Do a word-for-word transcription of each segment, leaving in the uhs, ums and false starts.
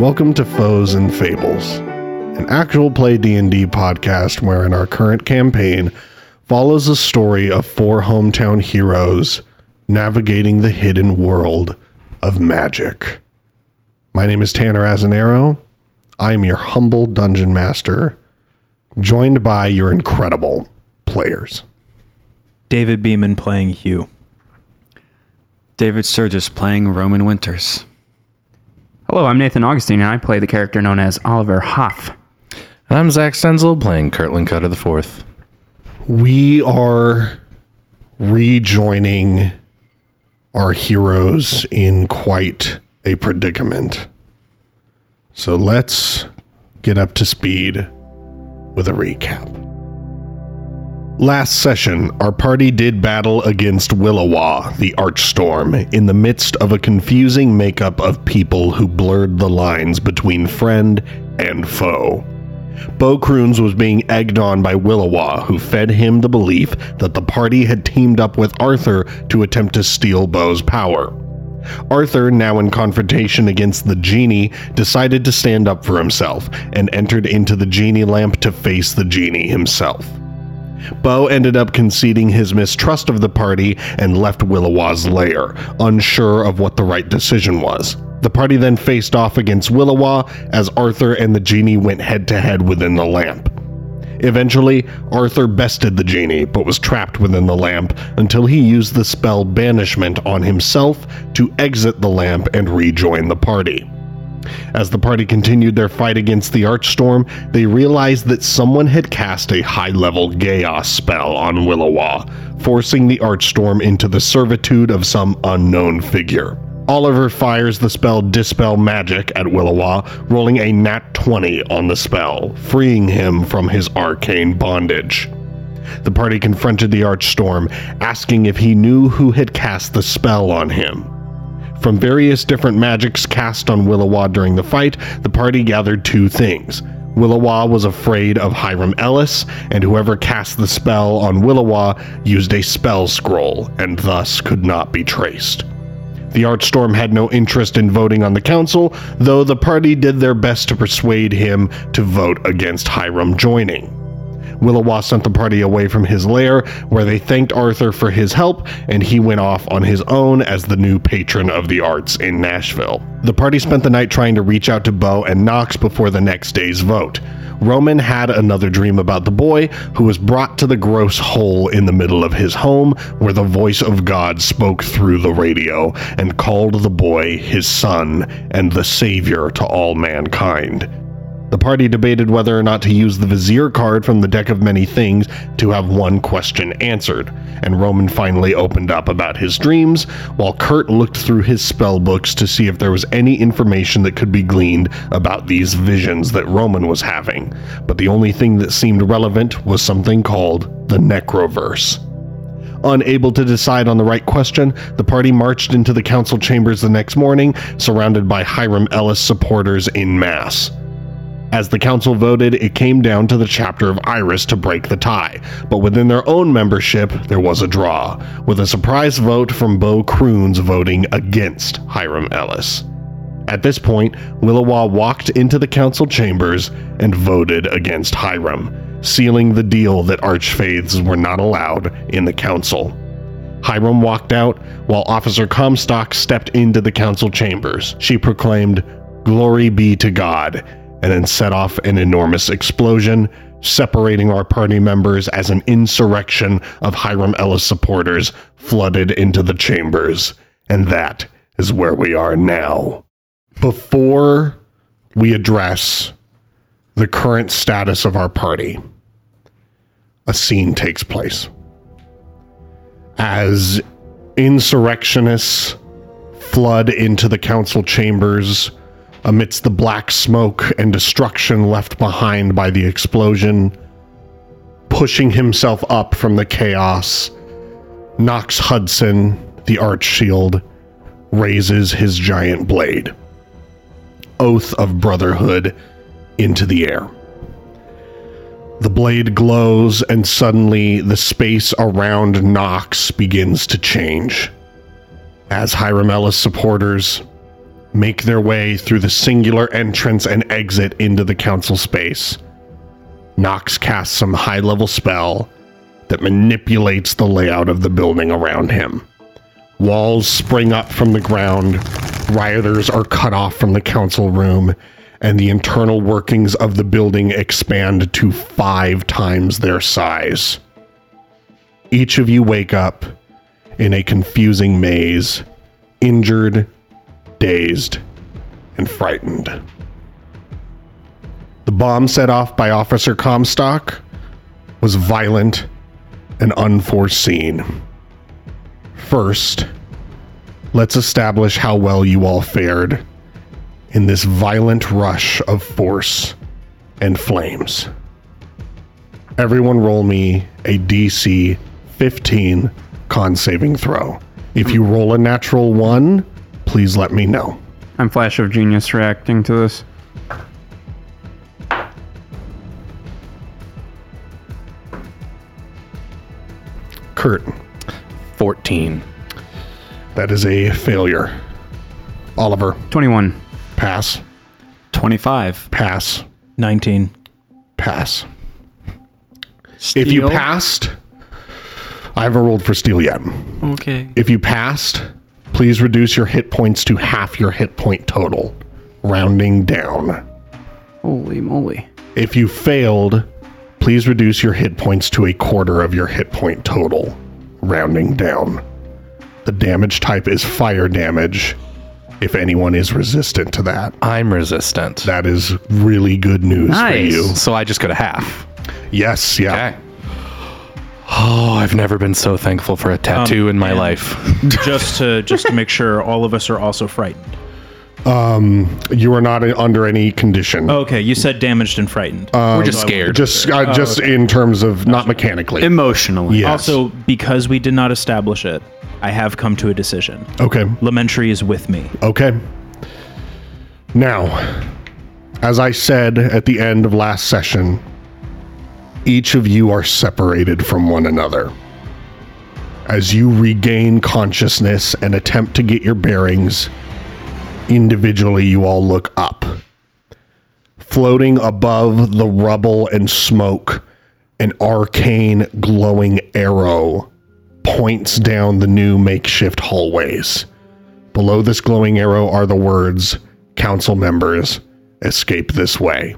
Welcome to Foes and Fables, an actual play D and D podcast wherein our current campaign follows the story of four hometown heroes navigating the hidden world of magic. My name is Tanner Azanero. I am your humble dungeon master, joined by your incredible players. David Beeman playing Hugh. David Sturgis playing Roman Winters. Hello, I'm Nathan Augustine, and I play the character known as Oliver Hoff. And I'm Zach Stenzel playing Kirtland Cutter the fourth. We are rejoining our heroes in quite a predicament. So let's get up to speed with a recap. Last session, our party did battle against Willowa, the Archstorm, in the midst of a confusing makeup of people who blurred the lines between friend and foe. Beau Kroons was being egged on by Willowa, who fed him the belief that the party had teamed up with Arthur to attempt to steal Beau's power. Arthur, now in confrontation against the Genie, decided to stand up for himself and entered into the Genie lamp to face the Genie himself. Beau ended up conceding his mistrust of the party and left Willowa's lair, unsure of what the right decision was. The party then faced off against Willowa as Arthur and the Genie went head-to-head within the lamp. Eventually, Arthur bested the Genie, but was trapped within the lamp until he used the spell Banishment on himself to exit the lamp and rejoin the party. As the party continued their fight against the Archstorm, they realized that someone had cast a high-level chaos spell on Willowa, forcing the Archstorm into the servitude of some unknown figure. Oliver fires the spell Dispel Magic at Willowa, rolling a nat twenty on the spell, freeing him from his arcane bondage. The party confronted the Archstorm, asking if he knew who had cast the spell on him. From various different magics cast on Willowa during the fight, the party gathered two things. Willowa was afraid of Hiram Ellis, and whoever cast the spell on Willowa used a spell scroll, and thus could not be traced. The Archstorm had no interest in voting on the council, though the party did their best to persuade him to vote against Hiram joining. Willowa sent the party away from his lair, where they thanked Arthur for his help, and he went off on his own as the new patron of the arts in Nashville. The party spent the night trying to reach out to Beau and Nox before the next day's vote. Roman had another dream about the boy, who was brought to the gross hole in the middle of his home, where the voice of God spoke through the radio and called the boy his son and the savior to all mankind. The party debated whether or not to use the Vizier card from the deck of many things to have one question answered, and Roman finally opened up about his dreams, while Kurt looked through his spell books to see if there was any information that could be gleaned about these visions that Roman was having, but the only thing that seemed relevant was something called the Necroverse. Unable to decide on the right question, the party marched into the council chambers the next morning, surrounded by Hiram Ellis supporters en masse. As the council voted, it came down to the chapter of Iris to break the tie, but within their own membership, there was a draw, with a surprise vote from Beau Kroons voting against Hiram Ellis. At this point, Willowa walked into the council chambers and voted against Hiram, sealing the deal that archfaiths were not allowed in the council. Hiram walked out, while Officer Comstock stepped into the council chambers. She proclaimed, "Glory be to God," and then set off an enormous explosion, separating our party members as an insurrection of Hiram Ellis supporters flooded into the chambers. And that is where we are now. Before we address the current status of our party, a scene takes place. As insurrectionists flood into the council chambers, amidst the black smoke and destruction left behind by the explosion, pushing himself up from the chaos, Nox Hudson, the Arch Shield, raises his giant blade, Oath of Brotherhood, into the air. The blade glows, and suddenly the space around Nox begins to change. As Hiram Ellis supporters, make their way through the singular entrance and exit into the council space. Nox casts some high-level spell that manipulates the layout of the building around him. Walls spring up from the ground, rioters are cut off from the council room, and the internal workings of the building expand to five times their size. Each of you wake up in a confusing maze, injured, dazed, and frightened. The bomb set off by Officer Comstock was violent and unforeseen. First, let's establish how well you all fared in this violent rush of force and flames. Everyone roll me a D C fifteen con saving throw. If you roll a natural one, please let me know. I'm Flash of Genius reacting to this. Kurt. fourteen. That is a failure. Oliver. twenty-one. Pass. twenty-five. Pass. nineteen. Pass. Steel? If you passed, I haven't rolled for steel yet. Okay. If you passed, please reduce your hit points to half your hit point total, rounding down. Holy moly. If you failed, please reduce your hit points to a quarter of your hit point total, rounding down. The damage type is fire damage, if anyone is resistant to that. I'm resistant. That is really good news nice. for you. So I just go to half. Yes, yeah. Okay. Oh, I've never been so thankful for a tattoo um, in my life. just to just to make sure all of us are also frightened. Um, you are not under any condition. Oh, okay, you said damaged and frightened. Um, We're just scared. Just uh, oh, just okay. in terms of Emotional. not mechanically. Emotionally. Yes. Also, because we did not establish it, I have come to a decision. Okay. Lamentry is with me. Okay. Now, as I said at the end of last session, each of you are separated from one another. As you regain consciousness and attempt to get your bearings, individually you all look up. Floating above the rubble and smoke, an arcane glowing arrow points down the new makeshift hallways. Below this glowing arrow are the words, "Council members, escape this way."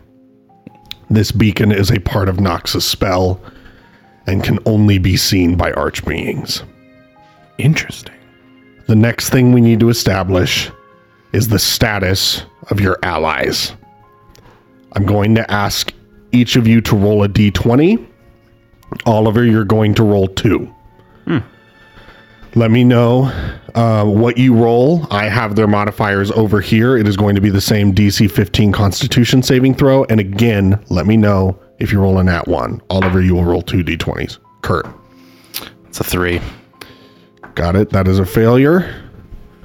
This beacon is a part of Nox's spell and can only be seen by arch beings. Interesting. The next thing we need to establish is the status of your allies. I'm going to ask each of you to roll a d twenty. Oliver, you're going to roll two. Hmm. Let me know uh, what you roll. I have their modifiers over here. It is going to be the same D C fifteen Constitution saving throw. And again, let me know if you're rolling at one. Oliver, you will roll two d twenties. Kurt. That's a three. Got it. That is a failure.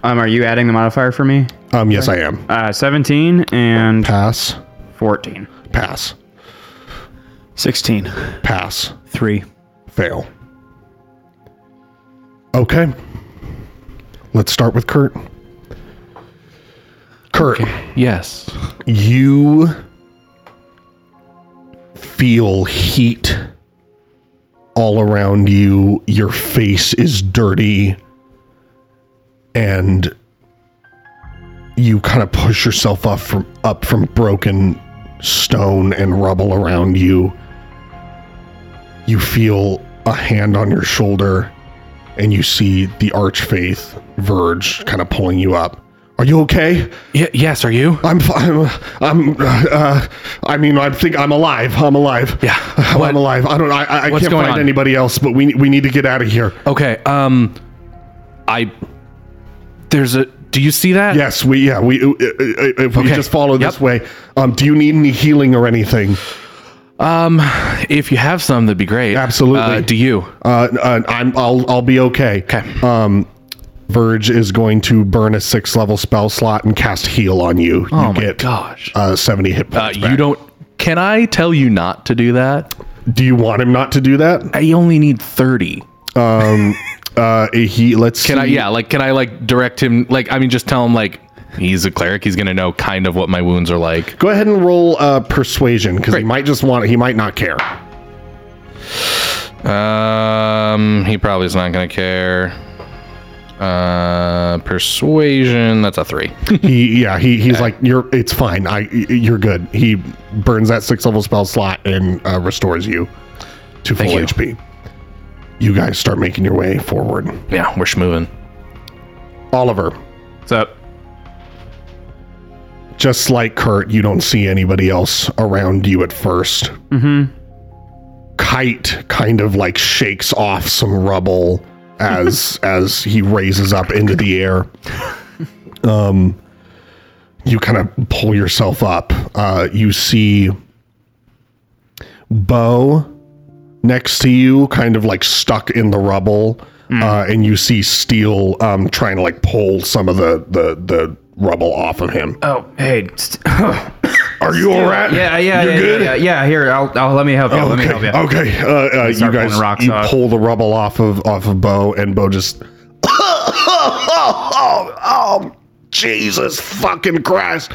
Um, are you adding the modifier for me? Um, yes, I am. Uh, seventeen and... Pass. fourteen. Pass. sixteen. Pass. three. Fail. Okay, let's start with Kurt. Kurt. Okay. Yes. You feel heat all around you. Your face is dirty. And you kind of push yourself up from, up from broken stone and rubble around you. You feel a hand on your shoulder. And you see the Archfaith Verge kind of pulling you up. Are you okay? Y- yes, are you? I'm fine. I'm, I'm uh, I mean, I think I'm alive. I'm alive. Yeah. What? I'm alive. I don't I, I can't find on? anybody else, but we we need to get out of here. Okay. Um, I, there's a, do you see that? Yes. We, yeah, we, uh, if we okay. just follow yep. this way, um, do you need any healing or anything? Um, if you have some, that'd be great. Absolutely. Uh, do you? Uh, uh, I'm. I'll. I'll be okay. Okay. Um, Verge is going to burn a sixth level spell slot and cast heal on you. Oh you my get, gosh. Uh, seventy hit points. Uh, you back. don't. Can I tell you not to do that? Do you want him not to do that? I only need thirty. Um. uh. He. Let's. Can see. I? Yeah. Like. Can I? Like. Direct him. Like. I mean. Just tell him. Like. He's a cleric. He's going to know kind of what my wounds are like. Go ahead and roll uh, persuasion, because he might just want it. He might not care. Um, he probably is not going to care. Uh, persuasion. That's a three. he, yeah, he, he's yeah. like, you're. It's fine. I, you're good. He burns that six level spell slot and uh, restores you to full Thank H P. You. You guys start making your way forward. Yeah, we're schmoving. Oliver. What's up? Just like Kurt, you don't see anybody else around you at first. Mm-hmm. Kite kind of like shakes off some rubble as as he raises up into the air. Um, you kind of pull yourself up. Uh, you see Beau next to you, kind of like stuck in the rubble. Mm. Uh, and you see Steel um, trying to like pull some of the, the, the rubble off of him. Oh, hey. St- Are you all right? Yeah, yeah, yeah, yeah, yeah, yeah. Here, I'll, I'll let me help you. Oh, let okay. me help you. Okay. Uh, uh, you guys rocks you pull the rubble off of off of Beau, and Beau just oh, oh, oh, oh, Jesus fucking Christ.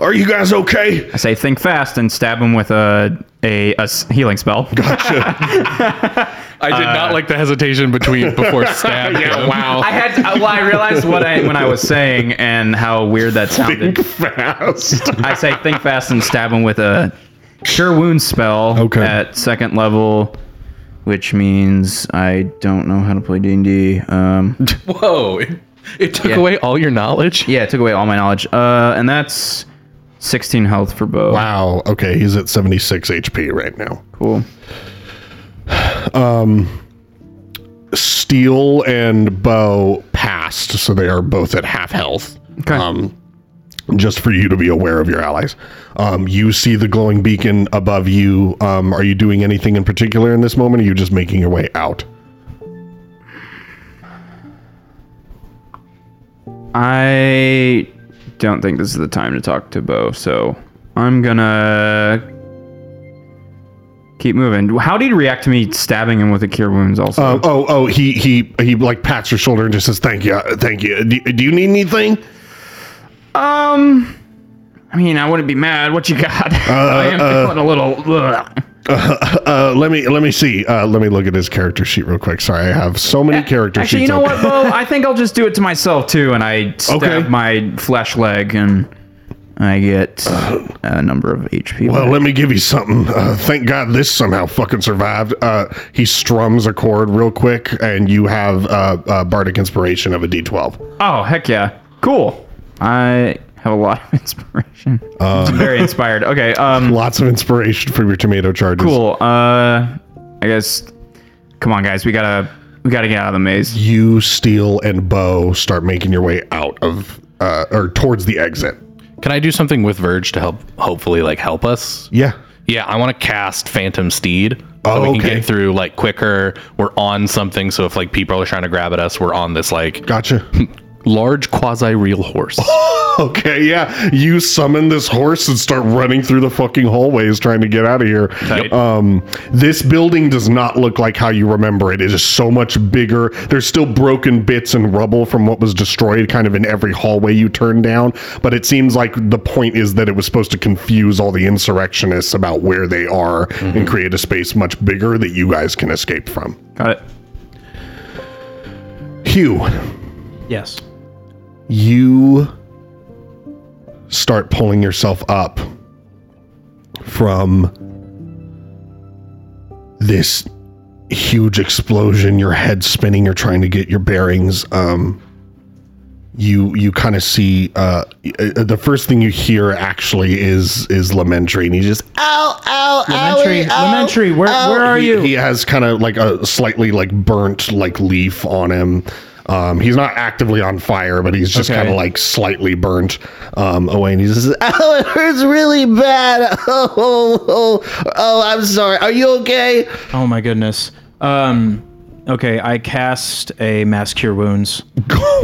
Are you guys okay? I say think fast and stab him with a a, a healing spell. Gotcha. I did uh, not like the hesitation between before stab. Yeah, wow. I had to, well, I realized what I when I was saying and how weird that sounded. Think fast. I say think fast and stab him with a cure wounds spell okay. at second level, which means I don't know how to play D and D. Um, Whoa! It, it took yeah. away all your knowledge. Yeah, it took away all my knowledge. Uh, and that's sixteen health for Beau. Wow. Okay, he's at seventy-six H P right now. Cool. Um, Steel and Beau passed, so they are both at half health. Okay. Um, just for you to be aware of your allies. Um, you see the glowing beacon above you. Um, are you doing anything in particular in this moment, or are you just making your way out? I don't think this is the time to talk to Beau, so I'm gonna... keep moving. How did he react to me stabbing him with the cure wounds also? Uh, oh, oh, he, he, he like pats your shoulder and just says, thank you. Thank you. Do, do you need anything? Um, I mean, I wouldn't be mad. What you got? Uh, I am uh, feeling a little. Uh, uh, uh, let me, let me see. Uh, let me look at his character sheet real quick. Sorry. I have so many uh, character actually, sheets. Actually, you know open. What, Beau? I think I'll just do it to myself too. And I stab okay. my flesh leg and I get a number of H P. Well, back. Let me give you something. Uh, thank God this somehow fucking survived. Uh, he strums a chord real quick, and you have uh, a bardic inspiration of a D twelve. Oh, heck yeah. Cool. I have a lot of inspiration. Uh, I'm very inspired. Okay. Um, lots of inspiration for your tomato charges. Cool. Uh, I guess, come on, guys. We gotta, we gotta get out of the maze. You, Steel, and Beau start making your way out of, uh, or towards the exit. Can I do something with Verge to help, hopefully, like, help us? Yeah. Yeah, I want to cast Phantom Steed. Oh, so we okay. can get through, like, quicker. We're on something, so if, like, people are trying to grab at us, we're on this, like... Gotcha. Large quasi-real horse. Okay, yeah. You summon this horse and start running through the fucking hallways trying to get out of here. Yep. Um, this building does not look like how you remember it. It is so much bigger. There's still broken bits and rubble from what was destroyed kind of in every hallway you turn down. But it seems like the point is that it was supposed to confuse all the insurrectionists about where they are mm-hmm. and create a space much bigger that you guys can escape from. Got it. Hugh. Yes. You start pulling yourself up from this huge explosion, your head spinning, you're trying to get your bearings. Um, you you kind of see, uh, the first thing you hear actually is is Lamentry, and he's just, ow, ow, Lamentry, owie, ow. Lamentry, where, ow. where are he, you? He has kind of like a slightly like burnt like leaf on him. Um, he's not actively on fire, but he's just okay. kind of like slightly burnt um, away. And he says, oh, it hurts really bad. Oh, oh, oh, oh, I'm sorry. Are you okay? Oh, my goodness. Um, okay, I cast a Mass Cure Wounds.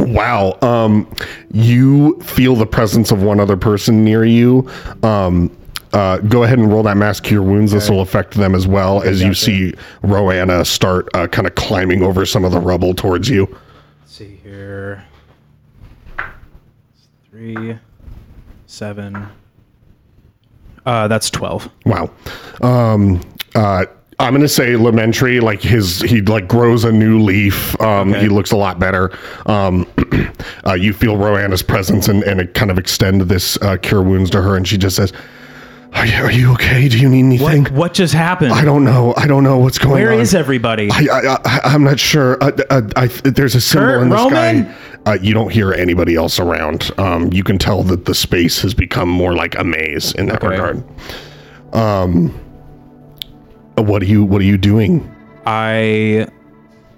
Wow. Um, you feel the presence of one other person near you. Um, uh, go ahead and roll that Mass Cure Wounds. Okay. This will affect them as well as exactly. you see Rowanna start uh, kind of climbing over some of the rubble towards you. See here. Three, seven. Uh, that's twelve. Wow. Um, uh, I'm going to say Lamentry, like his, he like grows a new leaf. Um, okay. He looks a lot better. Um, uh, you feel Rowanna's presence and, and it kind of extend this uh, cure wounds to her. And she just says, are you, are you okay? Do you need anything? What, what just happened? I don't know. I don't know what's going Where on. Where is everybody? I, I, I, I'm not sure. Uh, uh, I, there's a symbol Kurt, in the Roman? Sky. Uh, you don't hear anybody else around. Um, you can tell that the space has become more like a maze in that okay. regard. Um, What are you, what are you doing? I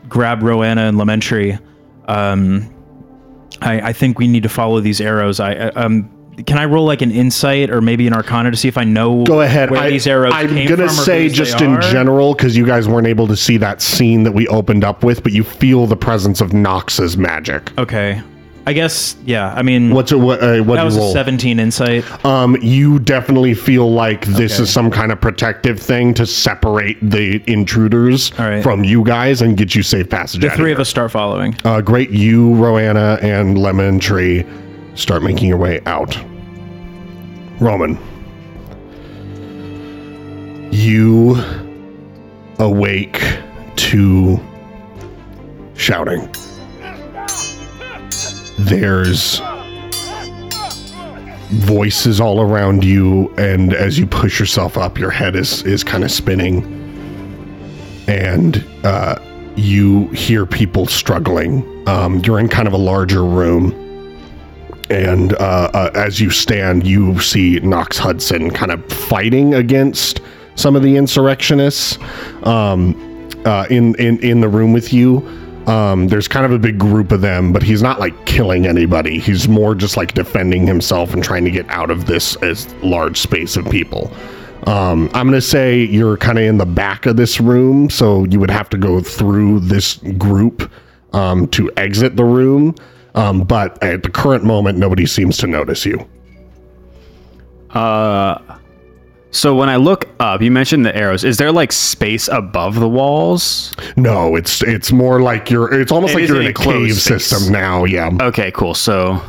grab Rowanna and Lamentry. Um, I, I think we need to follow these arrows. I, um, can I roll like an insight or maybe an arcana to see if I know Go ahead. where I, these arrows I'm came gonna from? I'm going to say just in general, because you guys weren't able to see that scene that we opened up with, but you feel the presence of Nox's magic. Okay. I guess, yeah, I mean... What's a, what, uh, what that was a seventeen insight. Um, you definitely feel like this okay. is some kind of protective thing to separate the intruders right. from you guys and get you safe passage The out three of, of us start following. Uh, great. You, Rowanna, and Lamentry start making your way out. Roman. You awake to shouting. There's voices all around you, and as you push yourself up, your head is, is kind of spinning, and uh, you hear people struggling. Um, you're in kind of a larger room, and uh, uh, as you stand, you see Nox Hudson kind of fighting against some of the insurrectionists um, uh, in, in, in the room with you. Um, there's kind of a big group of them, but he's not like killing anybody. He's more just like defending himself and trying to get out of this as large space of people. Um, I'm going to say you're kind of in the back of this room, so you would have to go through this group um, to exit the room. Um, but at the current moment, nobody seems to notice you. Uh, so when I look up, you mentioned the arrows. Is there like space above the walls? No, it's it's more like you're. It's almost it like you're in a cave space. System now. Yeah. Okay. Cool. So,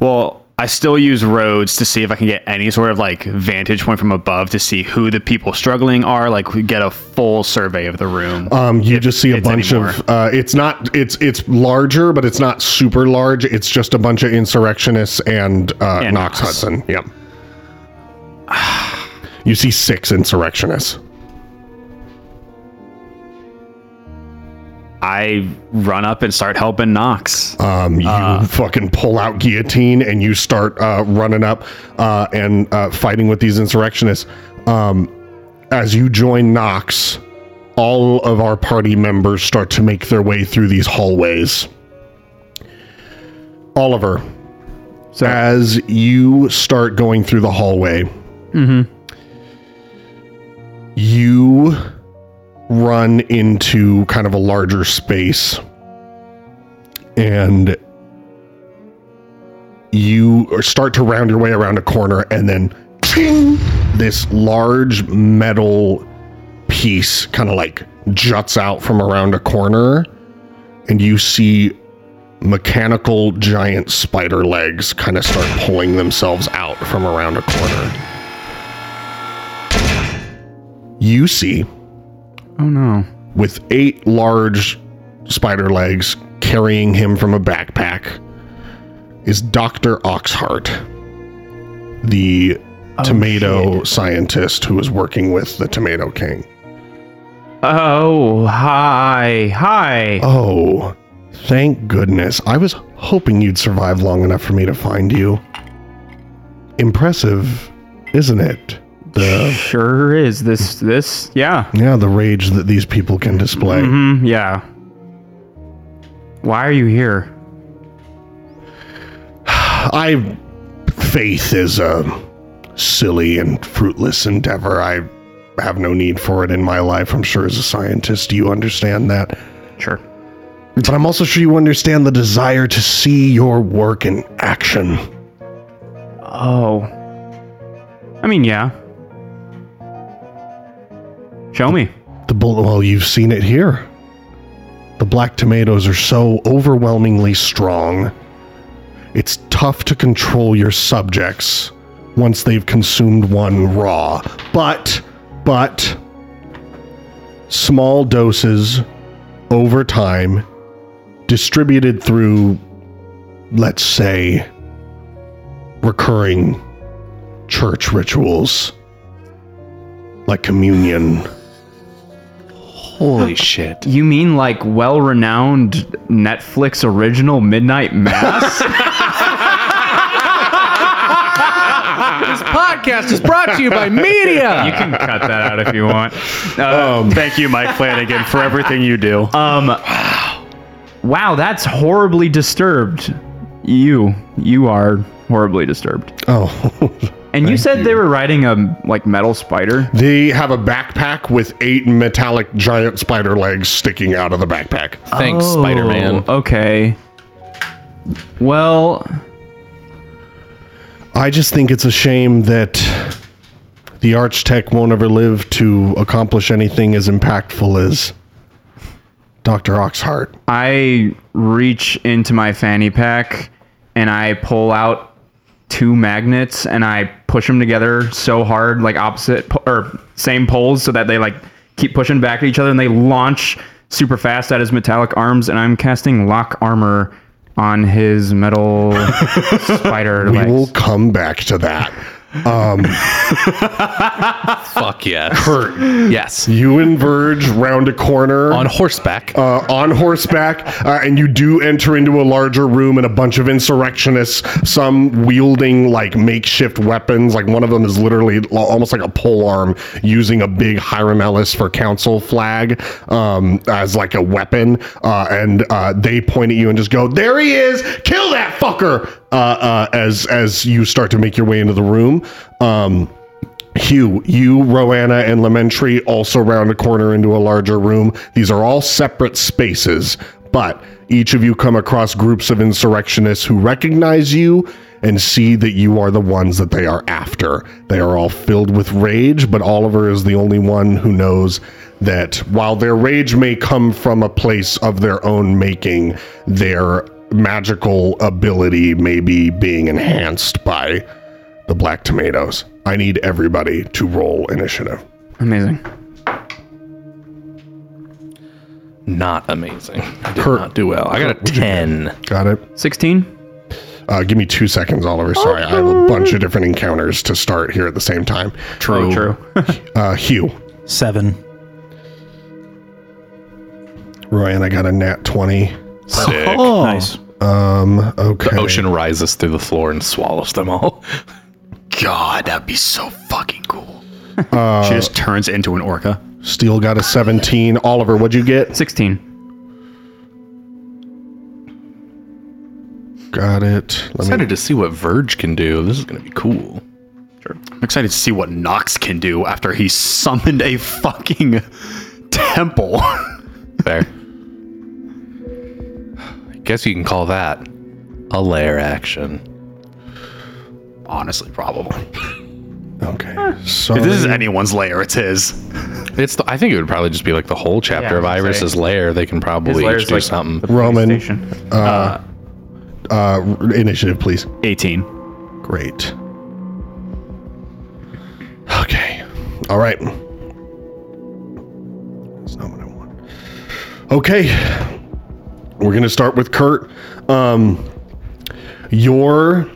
well, I still use Rhodes to see if I can get any sort of like vantage point from above to see who the people struggling are. Like, we get a full survey of the room. Um, you just see a bunch of. Uh, it's not. It's it's larger, but it's not super large. It's just a bunch of insurrectionists and, uh, and Nox Hudson. Yep. You see six insurrectionists. I run up and start helping Nox. Um, you uh, fucking pull out Guillotine and you start uh, running up uh, and uh, fighting with these insurrectionists. Um, as you join Nox, all of our party members start to make their way through these hallways. Oliver, so- as you start going through the hallway, mm-hmm. you run into kind of a larger space, and you start to round your way around a corner, and then ting, this large metal piece kind of like juts out from around a corner, and you see mechanical giant spider legs kind of start pulling themselves out from around a corner. You see, oh no, with eight large spider legs carrying him from a backpack is Doctor Oxheart, the oh, tomato shit. scientist who is working with the Tomato King. Oh, hi, hi. Oh, thank goodness. I was hoping you'd survive long enough for me to find you. Impressive, isn't it? The, sure is this this yeah yeah the rage that these people can display. Mm-hmm, yeah why are you here? I faith is a silly and fruitless endeavor. I have no need for it in my life. I'm sure as a scientist you understand that. Sure. But I'm also sure you understand the desire to see your work in action. Oh, I mean, yeah. Show me. The bull- well, you've seen it here. The black tomatoes are so overwhelmingly strong It's tough to control your subjects once they've consumed one raw. But, but, small doses over time, distributed through, let's say, recurring church rituals, like communion. Holy shit. You mean like well-renowned Netflix original Midnight Mass? This podcast is brought to you by media. You can cut that out if you want. Uh, um, thank you, Mike Flanagan, for everything you do. Um, wow, that's horribly disturbed. You. You are horribly disturbed. Oh. And Thank you said you. They were riding a, like, metal spider? They have a backpack with eight metallic giant spider legs sticking out of the backpack. Thanks, oh, Spider-Man. Okay. Well, I just think it's a shame that the Archtech won't ever live to accomplish anything as impactful as Doctor Oxheart. I reach into my fanny pack, and I pull out two magnets, and I push them together so hard, like opposite po- or same poles, so that they like keep pushing back at each other, and they launch super fast at his metallic arms, and I'm casting lock armor on his metal spider legs. We will come back to that. Um, Fuck yes. Kurt. Yes. You and Verge round a corner. On horseback. Uh, on horseback. Uh, and you do enter into a larger room and a bunch of insurrectionists, some wielding like makeshift weapons. Like one of them is literally almost like a pole arm using a big Hiram Ellis for council flag um, as like a weapon. Uh, and uh, they point at you and just go, "There he is! Kill that fucker!" Uh, uh, as as you start to make your way into the room. Um, Hugh, you, Rowanna, and Lamentry also round a corner into a larger room. These are all separate spaces, but each of you come across groups of insurrectionists who recognize you and see that you are the ones that they are after. They are all filled with rage, but Oliver is the only one who knows that while their rage may come from a place of their own making, their magical ability may be being enhanced by the black tomatoes. I need everybody to roll initiative. Amazing. Not amazing. I did Kurt, not do well. I got a ten. Got it. sixteen. Uh, give me two seconds, Oliver. Sorry, okay. I have a bunch of different encounters to start here at the same time. True. Oh, true. uh, Hugh. Seven. Ryan, I got a nat twenty. Sick. Oh. Nice. Um, okay. The ocean rises through the floor and swallows them all. God, that'd be so fucking cool. Uh, she just turns into an orca. Steel got a seventeen. Oliver, what'd you get? sixteen. Got it. Let I'm excited me... to see what Verge can do. This is going to be cool. Sure. I'm excited to see what Nox can do after he summoned a fucking temple. Fair. Guess you can call that a lair action. Honestly, probably. Okay. Sorry. If this is anyone's lair, it's his. It's. The, I think it would probably just be like the whole chapter yeah, of Iris' lair. They can probably each do like something. Roman, uh, uh, uh, initiative, please. eighteen. Great. Okay. All right. That's not what I want. Okay. We're going to start with Kurt. Um, you're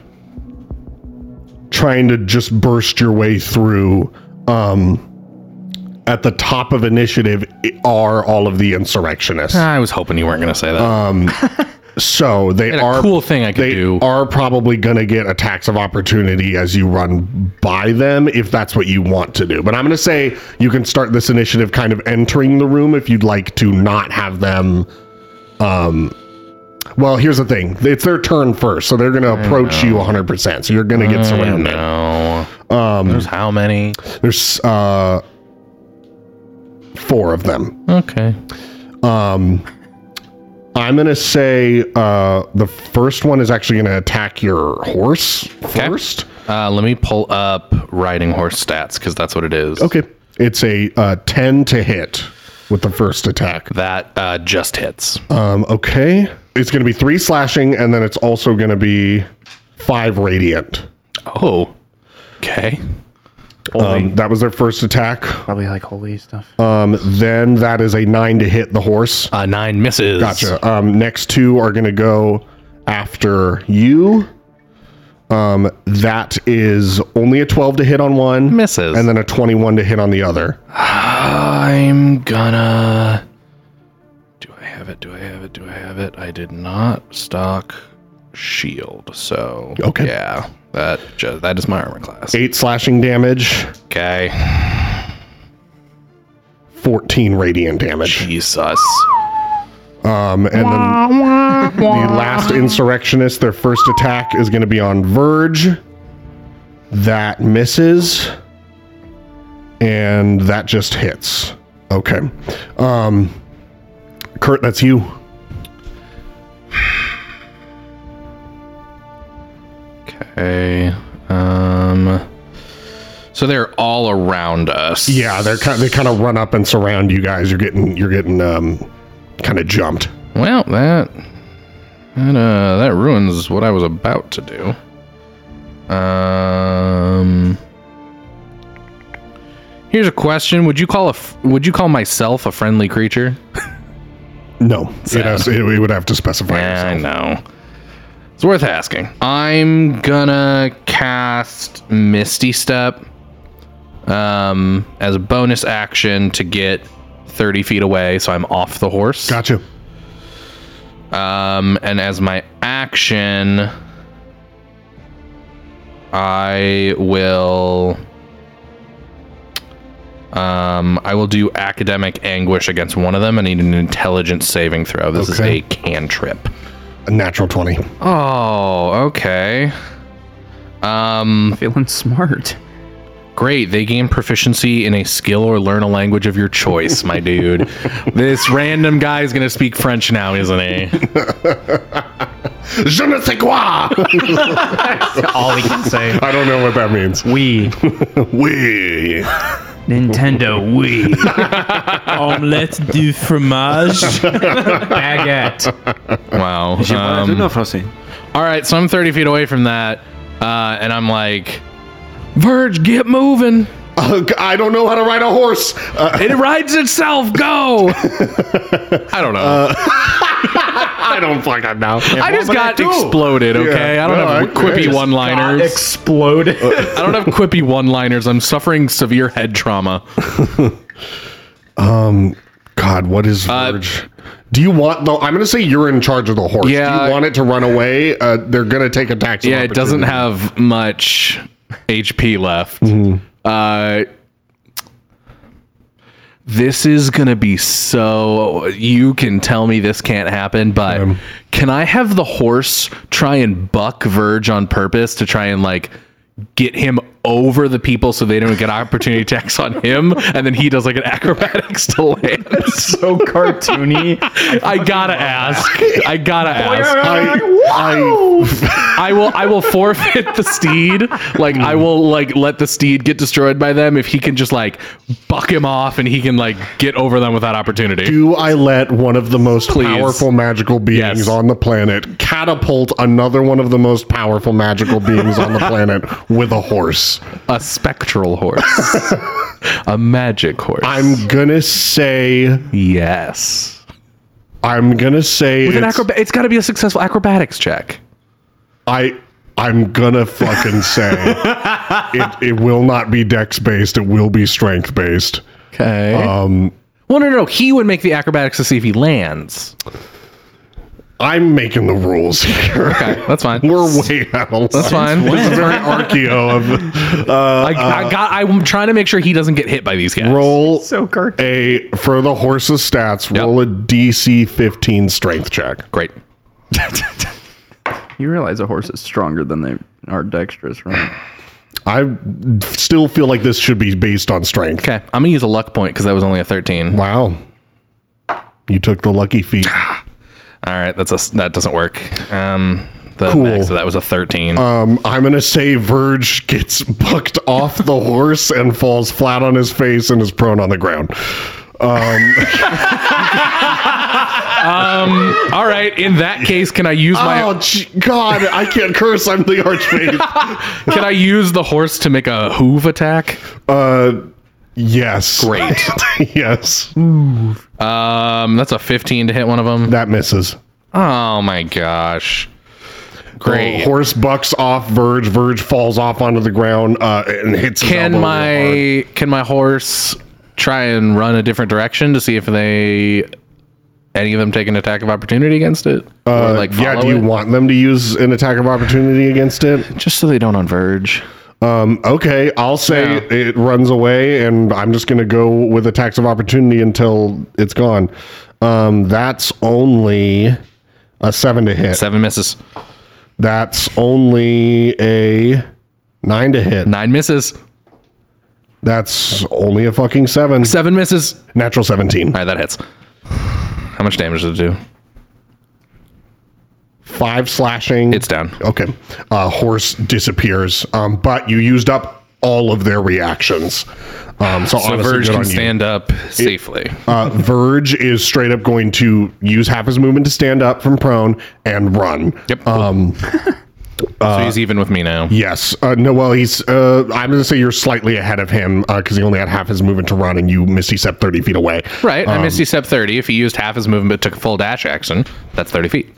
trying to just burst your way through. Um, at the top of initiative are all of the insurrectionists. I was hoping you weren't going to say that. Um, so they are a cool thing I could they do. Are probably going to get attacks of opportunity as you run by them, if that's what you want to do. But I'm going to say you can start this initiative kind of entering the room if you'd like to not have them... Um, well, here's the thing. It's their turn first, so they're going to approach you one hundred percent. So you're going to get surrounded. I know. Um, there's how many? There's uh, four of them. Okay. Um, I'm going to say uh, the first one is actually going to attack your horse okay. first. Uh, let me pull up riding horse stats because that's what it is. Okay. It's a uh, ten to hit. With the first attack. That uh, just hits. Um, okay. it's going to be three slashing, and then it's also going to be five radiant. Oh, okay. Um, that was their first attack. Probably like holy stuff. Um, then that is a nine to hit the horse. Uh, nine misses. Gotcha. Um, next two are going to go after you. Um, that is only a twelve to hit on one. Misses. And then a twenty-one to hit on the other. I'm gonna... Do I have it? Do I have it? Do I have it? I did not stock shield, so... Okay. Yeah. That just, that is my armor class. Eight slashing damage. Okay. fourteen radiant damage. Jesus. Um, and wah, then wah, wah. The last insurrectionist, their first attack is going to be on Verge. That misses. And that just hits. Okay. Um, Kurt, that's you. Okay. Um, so they're all around us. Yeah, they're kind. They kind of run up and surround you guys. You're getting. You're getting. Um, kind of jumped. Well, that. That uh, that ruins what I was about to do. Um. Here's a question: Would you call a? Would you call myself a friendly creature? No, so, it has. It, it would have to specify. Yeah, yourself. I know. It's worth asking. I'm gonna cast Misty Step um, as a bonus action to get thirty feet away, so I'm off the horse. Gotcha. Um, and as my action, I will. Um, I will do academic anguish against one of them. I need an intelligence saving throw. This okay. is a cantrip. A natural twenty. Oh, okay. Um, feeling smart. Great. They gain proficiency in a skill or learn a language of your choice, my dude. This random guy is going to speak French now, isn't he? Je ne sais quoi. That's all he can say. I don't know what that means. We. We. Nintendo Wii. Omelette du fromage. Baguette. Wow. Um, all right, so I'm thirty feet away from that, uh, and I'm like, Verge, get moving. Uh, I don't know how to ride a horse. Uh, it rides itself. Go. I don't know. Uh, I don't fucking know. Yeah, I just got I exploded, okay? Yeah. I don't no, have I, quippy I one-liners. Got exploded. I don't have quippy one-liners. I'm suffering severe head trauma. um, God, what is Verge? Uh, Do you want the... I'm going to say you're in charge of the horse. Yeah, do you want it to run away? Uh, they're going to take a tax. Yeah, it doesn't have much H P left. Mm-hmm. Uh... This is going to be so... You can tell me this can't happen, but um, can I have the horse try and buck Verge on purpose to try and, like, get him over the people so they don't get opportunity attacks on him, and then he does, like, an acrobatics to land? That's so cartoony. I, I gotta ask. That. I gotta ask. I, I, I will I will forfeit the steed. Like, I will, like, let the steed get destroyed by them if he can just, like, buck him off and he can, like, get over them without opportunity. Do I let one of the most Please. powerful magical beings yes. on the planet catapult another one of the most powerful magical beings on the planet with a horse? A spectral horse. A magic horse. I'm gonna say yes. I'm gonna say With it's, an acroba- it's gotta be a successful acrobatics check. I I'm gonna fucking say it, it will not be dex based, it will be strength based. Okay. Um Well no no no he would make the acrobatics to see if he lands. I'm making the rules here. Okay, that's fine. We're way out of line. That's fine. This is very Archeo of... Uh, I, I uh, got, I'm trying to make sure he doesn't get hit by these guys. Roll so a... For the horse's stats, yep. roll a D C fifteen strength check. Great. You realize a horse is stronger than they are dexterous, right? I still feel like this should be based on strength. Okay, I'm going to use a luck point because that was only a thirteen. Wow. You took the lucky feat. All right, that's a, that doesn't work. Um, the cool. Max, so that was a thirteen. Um, I'm going to say Verge gets bucked off the horse and falls flat on his face and is prone on the ground. Um, um, all right. In that case, can I use my... Oh, God, I can't curse. I'm the Archmage. Can I use the horse to make a hoof attack? Uh, yes. Great. Yes. Ooh. Um, that's a fifteen to hit one of them. That misses. Oh, my gosh. Great. Horse bucks off Verge. Verge falls off onto the ground uh, and hits his elbow real hard. Can my horse... try and run a different direction to see if they any of them take an attack of opportunity against it? Uh, like yeah, do you it? want them to use an attack of opportunity against it? Just so they don't on Verge. Um, okay, I'll say yeah. it runs away, and I'm just going to go with attacks of opportunity until it's gone. Um, that's only a seven to hit. Seven misses. That's only a nine to hit. Nine misses. That's only a fucking seven. Seven misses. Natural seventeen. All right, that hits. How much damage does it do? Five slashing. It's down. Okay. Uh, horse disappears, um, but you used up all of their reactions. Um, so so honestly, Verge can stand up safely. It, uh, Verge is straight up going to use half his movement to stand up from prone and run. Yep. Um, Uh, so he's even with me now. Yes. Uh, no, well, he's... Uh, I'm going to say you're slightly ahead of him because uh, he only had half his movement to run and you Misty Step thirty feet away. Right. Um, I Misty Step thirty. If he used half his movement but took a full dash action, that's thirty feet.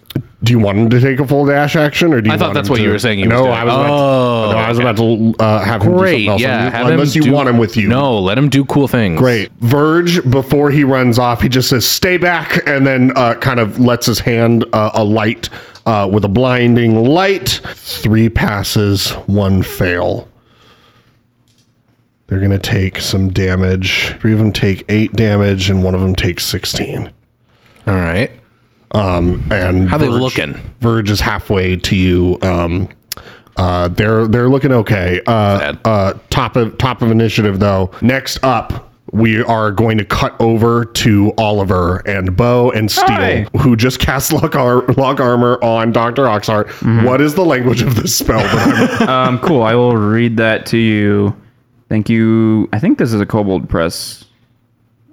Do you want him to take a full dash action? or do you I thought that's what to, you were saying. You no, was I was oh, to, no, I was okay. about to uh, have him Great, do something else. Yeah, unless you do, want him with you. No, let him do cool things. Great. Verge, before he runs off, he just says, stay back, and then uh, kind of lets his hand uh, alight Uh, with a blinding light. Three passes, one fail. They're going to take some damage. Three of them take eight damage, and one of them takes sixteen. All right. Um, and how Verge, they looking? Verge is halfway to you. Um, uh, they're they're looking okay. Uh, uh, top of top of initiative though. Next up, we are going to cut over to Oliver and Beau and Steel, Hi. who just cast Lock, Ar- Lock Armor on Doctor Oxheart. Mm-hmm. What is the language of this spell? um, cool. I will read that to you. Thank you. I think this is a Kobold Press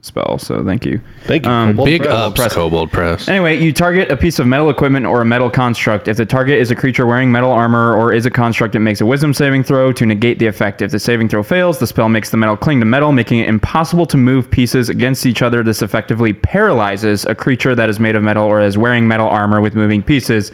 spell, so thank you. Thank you. Um, big press. ups, press. Kobold Press. Anyway, you target a piece of metal equipment or a metal construct. If the target is a creature wearing metal armor or is a construct, it makes a wisdom saving throw to negate the effect. If the saving throw fails, the spell makes the metal cling to metal, making it impossible to move pieces against each other. This effectively paralyzes a creature that is made of metal or is wearing metal armor with moving pieces.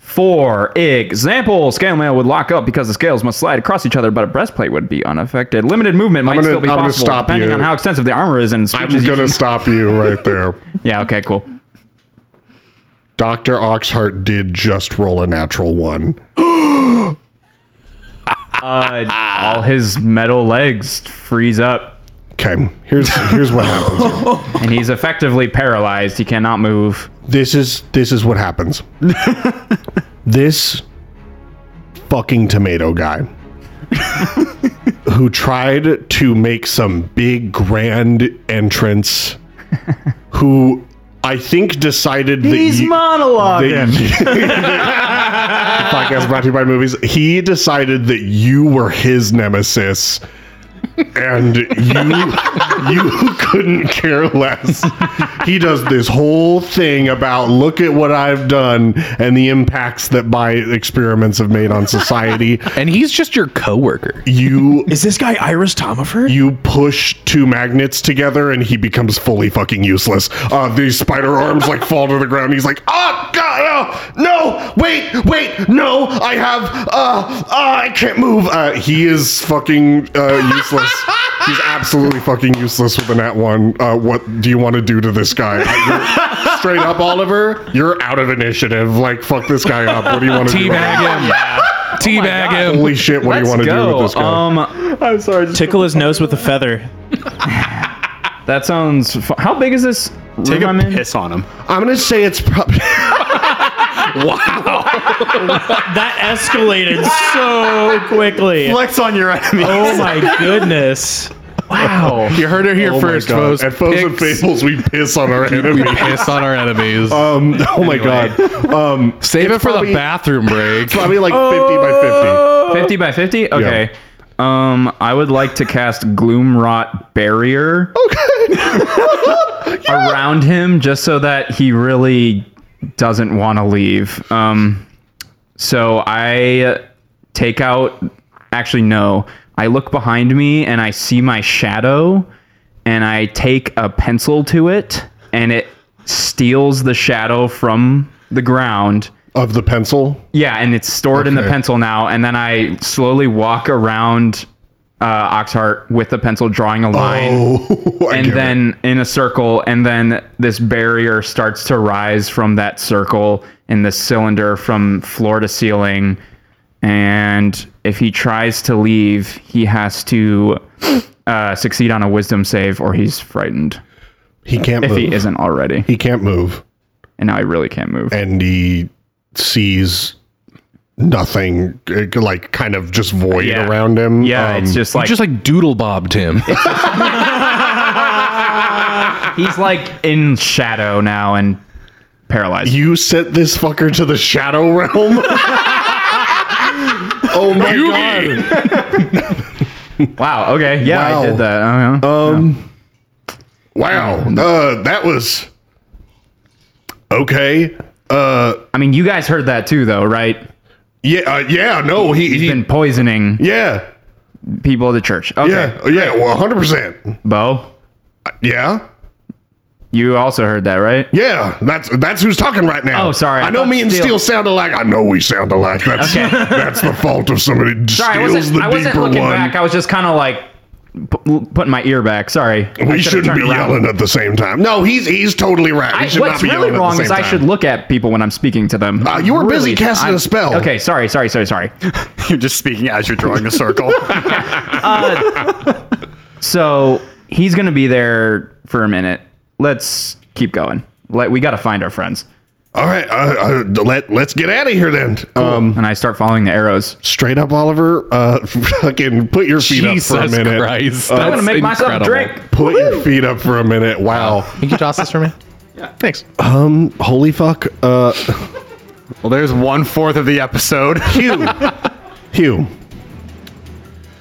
For example, scale mail would lock up because the scales must slide across each other, but a breastplate would be unaffected. Limited movement might gonna, still be I'm possible, depending you. on how extensive the armor is. And I'm going to stop you right there. Yeah, okay, cool. Doctor Oxheart did just roll a natural one. uh, all his metal legs freeze up. Okay, here's here's what happens here. And he's effectively paralyzed. He cannot move. This is this is what happens. This fucking tomato guy who tried to make some big grand entrance, who I think decided that he's you, monologuing. That, podcast brought to you by movies. He decided that you were his nemesis. And you you couldn't care less. He does this whole thing about look at what I've done and the impacts that my experiments have made on society. And he's just your coworker. You Is this guy Iris Tomifer? You push two magnets together and he becomes fully fucking useless. Uh, these spider arms like fall to the ground. He's like, oh God, oh, no, wait, wait, no, I have, uh, uh I can't move. Uh, he is fucking uh, useless. He's absolutely fucking useless with a nat one. Uh, what do you want to do to this guy? You're, straight up, Oliver, you're out of initiative. Like, fuck this guy up. What do you want to do? Teabag him. Yeah. Teabag oh him. Holy shit, what Let's do you want to go. do with this guy? Um, I'm sorry. Tickle his nose with a feather. That sounds... Fu- How big is this room? Take a I'm piss in? on him. I'm going to say it's probably... Wow. That escalated so quickly. Flex on your enemies. Oh my goodness. Wow. You heard it here oh first, folks. At Foes and Fables, we piss on our enemies. We piss on our enemies. Um, oh anyway. my God. Um, Save it for probably, the bathroom break. Probably like oh. fifty by fifty. fifty by fifty? Okay. Yeah. Um, I would like to cast Gloom Rot Barrier okay. yeah. around him, just so that he really doesn't want to leave. Um, so I take out. Actually, no. I look behind me and I see my shadow, and I take a pencil to it, and it steals the shadow from the ground. Of the pencil? Yeah, and it's stored okay. in the pencil now. And then I slowly walk around uh, Oxheart with the pencil, drawing a line. Oh, and then it. in a circle. And then this barrier starts to rise from that circle in this cylinder from floor to ceiling. And if he tries to leave, he has to uh, succeed on a wisdom save or he's frightened. He can't if move. If he isn't already. He can't move. And now he really can't move. And he... sees nothing, like kind of just void yeah. around him. Yeah, um, it's just like just like doodle bobbed him. He's like in shadow now and paralyzed. You sent this fucker to the shadow realm. Oh my god! Wow. Okay. Yeah, wow. I did that. I don't know. Um. Yeah. Wow. Uh, that was okay. Uh, I mean, you guys heard that too, though, right? Yeah, uh, yeah. No, he, he's he, been poisoning. Yeah, people of the church. Okay. Yeah, yeah. Well, one hundred percent. Beau. Uh, yeah. You also heard that, right? Yeah, that's that's who's talking right now. Oh, sorry. I know me and Steel. Steel sound alike. I know we sound alike. That's okay. That's the fault of somebody. Sorry, Steel's I wasn't. The I wasn't looking one. back. I was just kind of like. P- putting my ear back. Sorry. We shouldn't be around. yelling at the same time. No, he's he's totally right. We I, should what's not be really wrong at the same is time. I should look at people when I'm speaking to them. Uh, you were really, busy casting I'm, a spell. Okay, sorry, sorry, sorry, sorry. You're just speaking as you're drawing a circle. uh, so he's going to be there for a minute. Let's keep going. Let, we got to find our friends. All right, uh, uh, let, let's get out of here then. Cool. Um, and I start following the arrows. Straight up, Oliver. Uh, fucking put your feet Jesus up for a minute. Christ, uh, I'm going to make incredible. myself a drink. Put Woo-hoo. your feet up for a minute. Wow. Can you toss this for me? Yeah. Thanks. Um, holy fuck. Uh, well, there's one-fourth of the episode. Hugh. Hugh.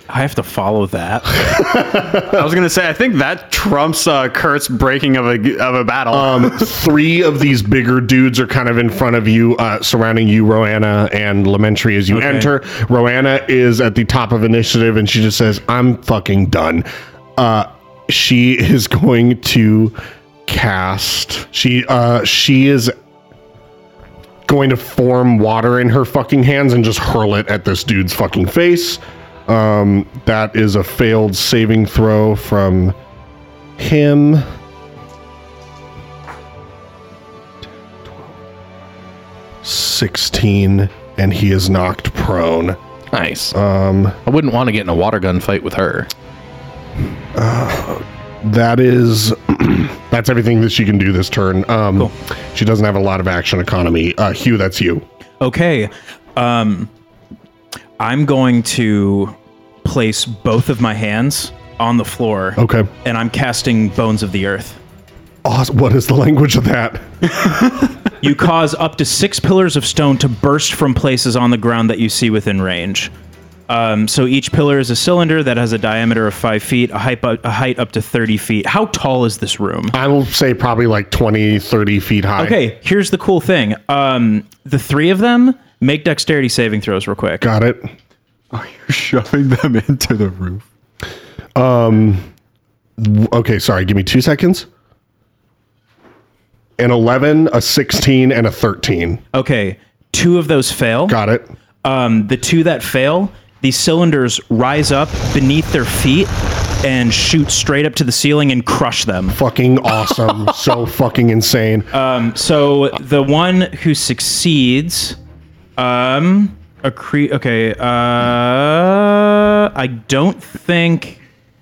I have to follow that. I was gonna say, I think that trumps uh, Kurt's breaking of a of a battle. Um, three of these bigger dudes are kind of in front of you, uh, surrounding you, Rowanna and Lamentry, as you okay. enter. Rowanna is at the top of initiative, and she just says, "I'm fucking done." Uh, she is going to cast. She uh, she is. going to form water in her fucking hands and just hurl it at this dude's fucking face. Um, that is a failed saving throw from him. sixteen, and he is knocked prone. Nice. Um, I wouldn't want to get in a water gun fight with her. Uh, that is, that's everything that she can do this turn. Um, cool. She doesn't have a lot of action economy. Uh, Hugh, that's you. Okay. Um... I'm going to place both of my hands on the floor. Okay. And I'm casting Bones of the Earth. Awesome. What is the language of that? You cause up to six pillars of stone to burst from places on the ground that you see within range. Um, so each pillar is a cylinder that has a diameter of five feet, a height, a height up to thirty feet. How tall is this room? I will say probably like twenty, thirty feet high. Okay. Here's the cool thing. Um, the three of them... Make dexterity saving throws real quick. Got it. Are you shoving them into the roof? Um. Okay, sorry. Give me two seconds. An eleven, a sixteen, and a thirteen. Okay. Two of those fail. Got it. Um, the two that fail, these cylinders rise up beneath their feet and shoot straight up to the ceiling and crush them. Fucking awesome. So fucking insane. Um. So the one who succeeds... Um, a cre- okay, uh, I don't think,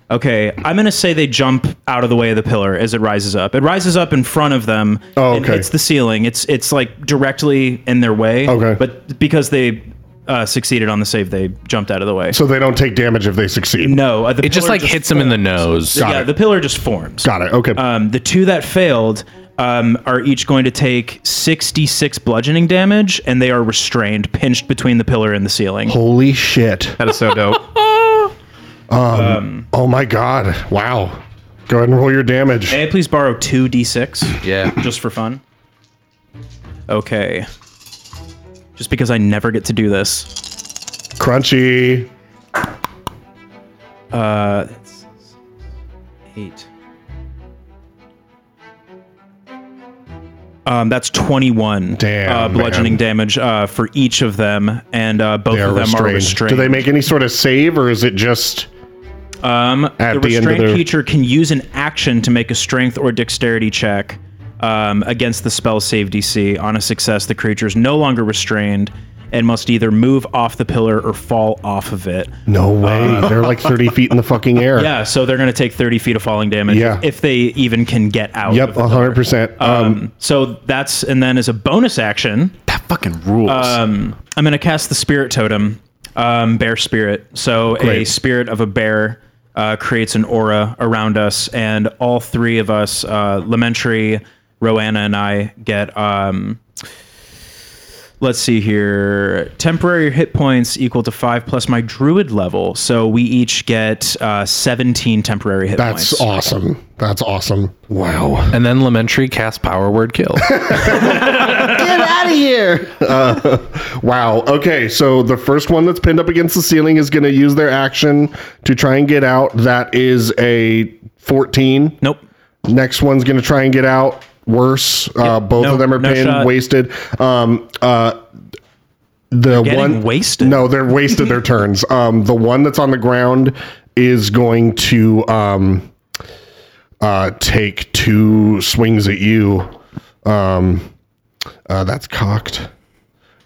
okay, I'm going to say they jump out of the way of the pillar as it rises up. It rises up in front of them oh, and okay. hits the ceiling. It's, it's like directly in their way, okay. but because they, uh, succeeded on the save, they jumped out of the way. So they don't take damage if they succeed. No. Uh, the it just like just hits forms. them in the nose. Got yeah. It. The pillar just forms. Got it. Okay. Um, the two that failed Um, are each going to take sixty-six bludgeoning damage, and they are restrained, pinched between the pillar and the ceiling. Holy shit. That is so dope. Um, um, oh my god. Wow. Go ahead and roll your damage. May I please borrow two d six? Yeah. Just for fun. Okay. Just because I never get to do this. Crunchy. Uh, that's eight. Um, that's twenty-one Damn, uh, bludgeoning man. damage uh, for each of them, and uh, both of them restrained. are restrained. Do they make any sort of save, or is it just um, at the, the end of the... The restraint feature can use an action to make a strength or dexterity check um, against the spell save D C. On a success, the creature is no longer restrained and must either move off the pillar or fall off of it. No way. Uh, they're like thirty feet in the fucking air. Yeah, so they're going to take thirty feet of falling damage yeah. if they even can get out. Yep, one hundred percent. Um, um, so that's, and then as a bonus action... That fucking rules. Um, I'm going to cast the Spirit Totem, um, Bear Spirit. So great. A spirit of a bear uh, creates an aura around us, and all three of us, uh, Lamentry, Rowanna, and I get... Um, Let's see here. Temporary hit points equal to five plus my druid level. So we each get uh, seventeen temporary hit That's points. That's awesome. That's awesome. Wow. And then Lamentry cast Power Word Kill. Get out of here. Uh, wow. Okay. So the first one that's pinned up against the ceiling is going to use their action to try and get out. That is a fourteen. Nope. Next one's going to try and get out. Worse. Uh, both no, of them are no pinned, shot. wasted. Um, uh, the they're one wasted. No, they're wasted their turns. Um, the one that's on the ground is going to um, uh, take two swings at you. Um, uh, that's cocked.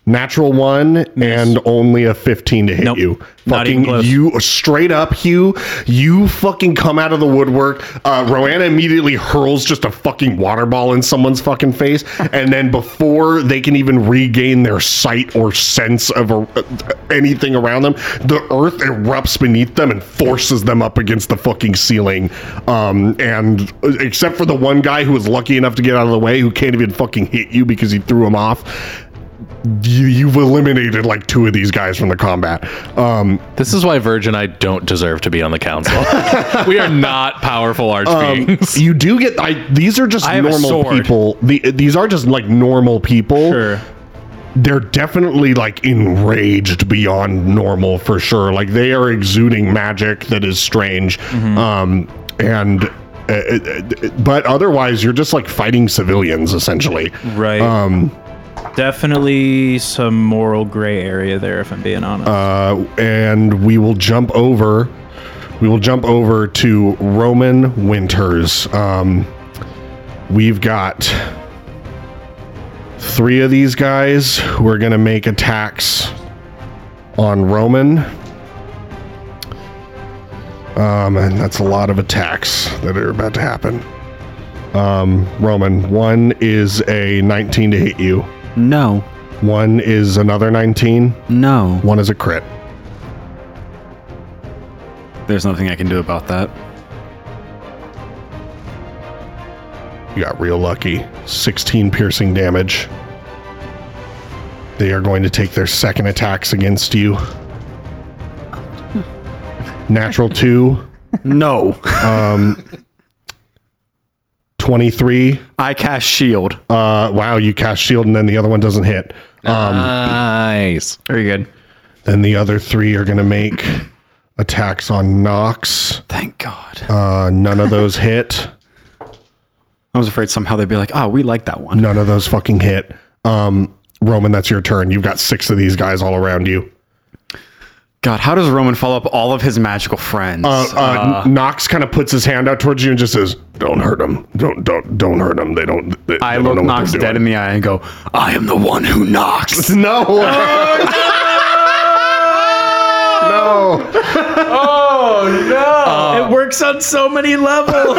Natural one Miss. and only a fifteen to hit nope, you. Fucking you straight up, Hugh. You fucking come out of the woodwork. Uh, Rowanna immediately hurls just a fucking water ball in someone's fucking face, and then before they can even regain their sight or sense of a, uh, anything around them, the earth erupts beneath them and forces them up against the fucking ceiling. Um, and except for the one guy who was lucky enough to get out of the way, who can't even fucking hit you because he threw him off. You, you've eliminated like two of these guys from the combat. Um, this is why Verge and I don't deserve to be on the council. We are not powerful arch um, beings. You do get I, these are just I normal people. The, these are just like normal people. Sure. They're definitely like enraged beyond normal for sure. Like they are exuding magic that is strange. Mm-hmm. Um, and. Uh, but otherwise, you're just like fighting civilians essentially. Right. Um, Definitely some moral gray area there, if I'm being honest. Uh, and we will jump over. We will jump over to Roman Winters. Um, we've got three of these guys who are going to make attacks on Roman. Um, and that's a lot of attacks that are about to happen. Um, Roman, one is a nineteen to hit you. No. One is another nineteen? No. One is a crit. There's nothing I can do about that. You got real lucky. sixteen piercing damage. They are going to take their second attacks against you. Natural two. No. Um... twenty-three. I cast shield. Uh, wow, you cast shield and then the other one doesn't hit. Um, nice. Very good. Then the other three are going to make attacks on Nox. Thank God. Uh, none of those hit. I was afraid somehow they'd be like, oh, we like that one. None of those fucking hit. Um, Roman, that's your turn. You've got six of these guys all around you. God, how does Roman follow up all of his magical friends? Uh, uh, uh, Nox kind of puts his hand out towards you and just says, "Don't hurt him. Don't, don't, don't hurt him. They don't." They, I they look don't know Nox dead in the eye and go, "I am the one who knocks." No. Oh, no. No. Oh no! Uh, it works on so many levels.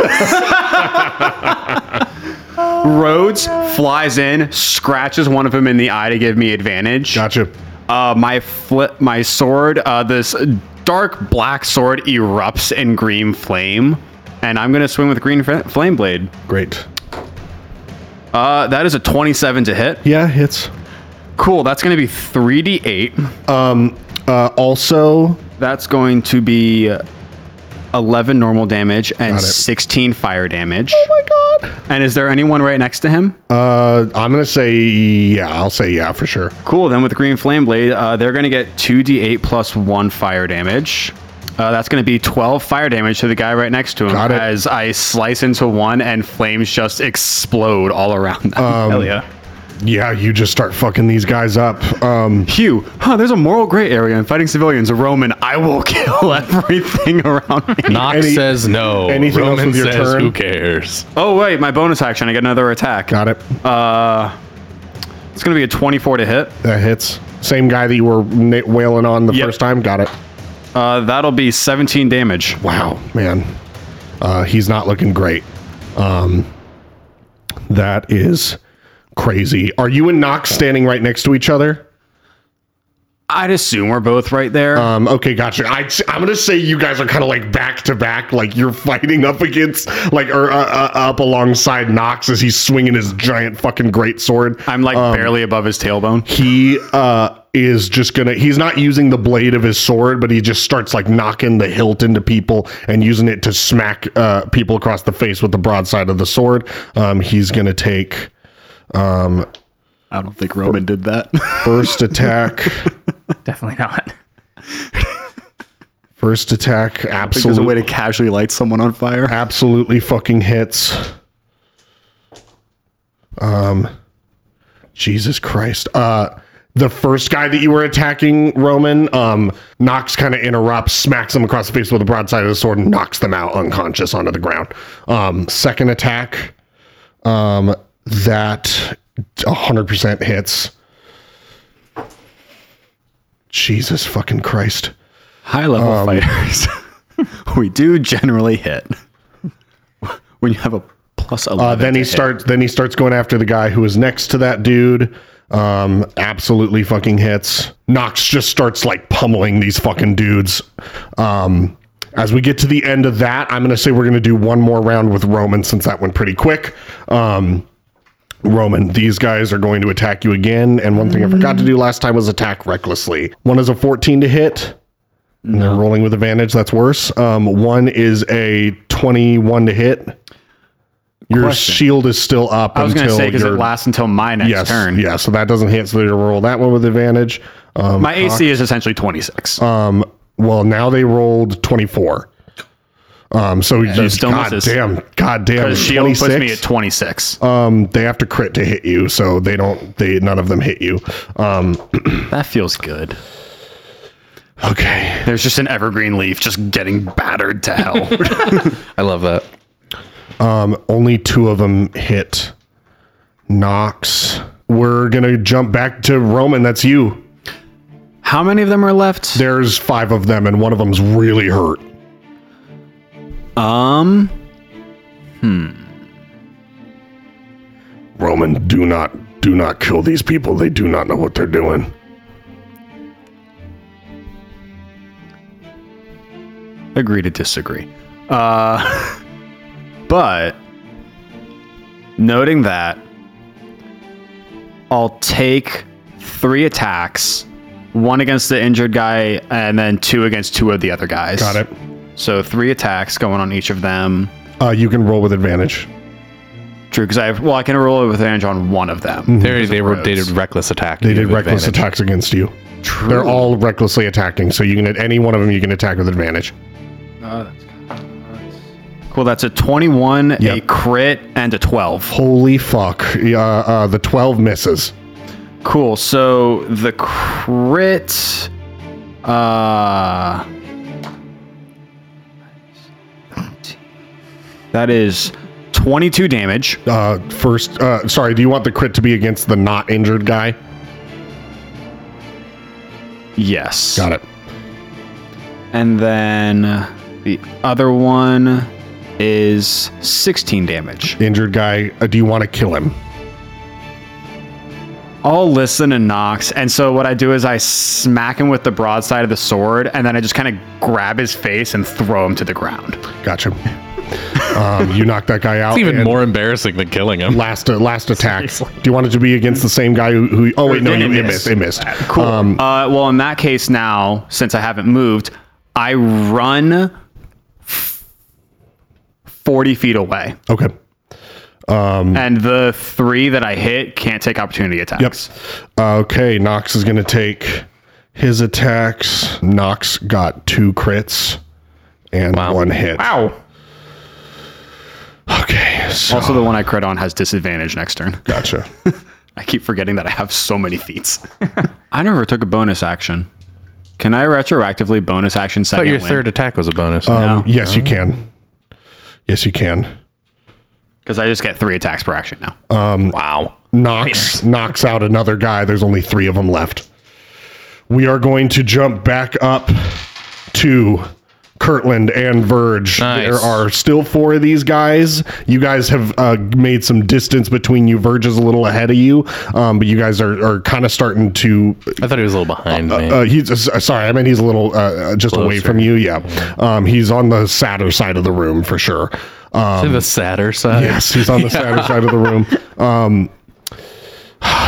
Rhodes flies in, scratches one of them in the eye to give me advantage. Gotcha. Uh, my flip, my sword, uh, this dark black sword erupts in green flame, and I'm going to swing with green f- flame blade. Great. Uh, that is a twenty-seven to hit. Yeah, hits. Cool. That's going to be three d eight. Um, uh, also, that's going to be eleven normal damage and sixteen fire damage. Oh my god. And is there anyone right next to him? Uh, I'm going to say yeah. I'll say yeah for sure. Cool. Then with Green Flame Blade, uh, they're going to get two d eight plus one fire damage. Uh, that's going to be twelve fire damage to the guy right next to him as I slice into one and flames just explode all around them. Um, Hell yeah. Yeah, you just start fucking these guys up. Um, Hugh, huh, there's a moral gray area in fighting civilians. Roman, I will kill everything around me. Nox Any, says no. Anything Roman else with your says turn? Who cares? Oh, wait, my bonus action. I get another attack. Got it. Uh, it's going to be a twenty-four to hit. That hits. Same guy that you were wailing on the yep. first time. Got it. Uh, that'll be seventeen damage. Wow, man. Uh, he's not looking great. Um, that is crazy. Are you and Nox standing right next to each other? I'd assume we're both right there. Um, okay, gotcha. I, I'm gonna say you guys are kind of like back to back, like you're fighting up against, like, or uh, uh, up alongside Nox as he's swinging his giant fucking greatsword. I'm like um, barely above his tailbone. He uh, is just gonna. He's not using the blade of his sword, but he just starts like knocking the hilt into people and using it to smack uh, people across the face with the broadside of the sword. Um, he's gonna take. Um, I don't think Roman did that. First attack. Definitely not. First attack. Absolutely. There's a way to casually light someone on fire. Absolutely fucking hits. Um, Jesus Christ. Uh, the first guy that you were attacking, Roman, um, Nox kind of interrupts, smacks him across the face with the broadside of the sword and knocks them out unconscious onto the ground. Um, second attack. Um, that one hundred percent hits. Jesus fucking Christ. High level um, fighters. We do generally hit when you have a plus eleven. Uh, then he starts, then he starts going after the guy who is next to that dude. Um, absolutely fucking hits. Nox just starts like pummeling these fucking dudes. Um, as we get to the end of that, I'm going to say we're going to do one more round with Roman since that went pretty quick. Um, Roman, these guys are going to attack you again. And one thing I forgot to do last time was attack recklessly. One is a fourteen to hit. And no. They're rolling with advantage. That's worse. Um, one is a twenty-one to hit. Your Question. shield is still up. I was going to say, because it lasts until my next yes, turn. Yeah, so that doesn't hit. So they roll that one with advantage. Um, my Ox, A C is essentially twenty-six. Um, well, now they rolled twenty-four. Um, so yeah, you still god damn, god damn, shield twenty-six? Puts me at twenty-six. Um, they have to crit to hit you, so they don't, they, none of them hit you. Um, that feels good. Okay. There's just an evergreen leaf just getting battered to hell. I love that. Um, only two of them hit Nox. We're going to jump back to Roman. That's you. How many of them are left? There's five of them, and one of them's really hurt. Um, hmm. Roman, do not, do not kill these people. They do not know what they're doing. Agree to disagree. Uh, but noting that, I'll take three attacks, one against the injured guy and then two against two of the other guys. Got it. So three attacks going on each of them. Uh, you can roll with advantage. True, because I have. Well, I can roll with advantage on one of them. Mm-hmm. They, they were, they did reckless attack. They did reckless advantage. attacks against you. True. They're all recklessly attacking, so you can at any one of them you can attack with advantage. Uh, that's, that's... Cool. That's a twenty-one, yep. A crit, and a twelve. Holy fuck! Yeah, uh, the twelve misses. Cool. So the crit. Uh... That is twenty-two damage. Uh, first, uh, sorry, do you want the crit to be against the not injured guy? Yes. Got it. And then the other one is sixteen damage. Injured guy, uh, do you want to kill him? I'll listen to Nox. And so what I do is I smack him with the broadside of the sword, and then I just kind of grab his face and throw him to the ground. Gotcha. um, you knock that guy out. It's even more embarrassing than killing him. Last uh, last attack. Do you want it to be against the same guy who... who oh, wait, no, it, you, it missed. It missed. Cool. Um, uh, well, in that case now, since I haven't moved, I run forty feet away. Okay. Um, and the three that I hit can't take opportunity attacks. Yep. Uh, okay, Nox is going to take his attacks. Nox got two crits and wow. one hit. Wow. Okay. So. Also, the one I crit on has disadvantage next turn. Gotcha. I keep forgetting that I have so many feats. I never took a bonus action. Can I retroactively bonus action second win? I thought your third attack was a bonus. Um, no. Yes, you can. Yes, you can. Because I just get three attacks per action now. Um, wow. Nox knocks out another guy. There's only three of them left. We are going to jump back up to Kirtland and Verge. Nice. There are still four of these guys. You guys have uh, made some distance between you. Verge is a little ahead of you, um, but you guys are, are kind of starting to... I thought he was a little behind uh, me. Uh, he's, uh, sorry, I mean he's a little uh, just Closer. away from you. Yeah, um, he's on the sadder side of the room for sure. Um, to the sadder side? Yes, he's on the yeah. sadder side of the room. Um,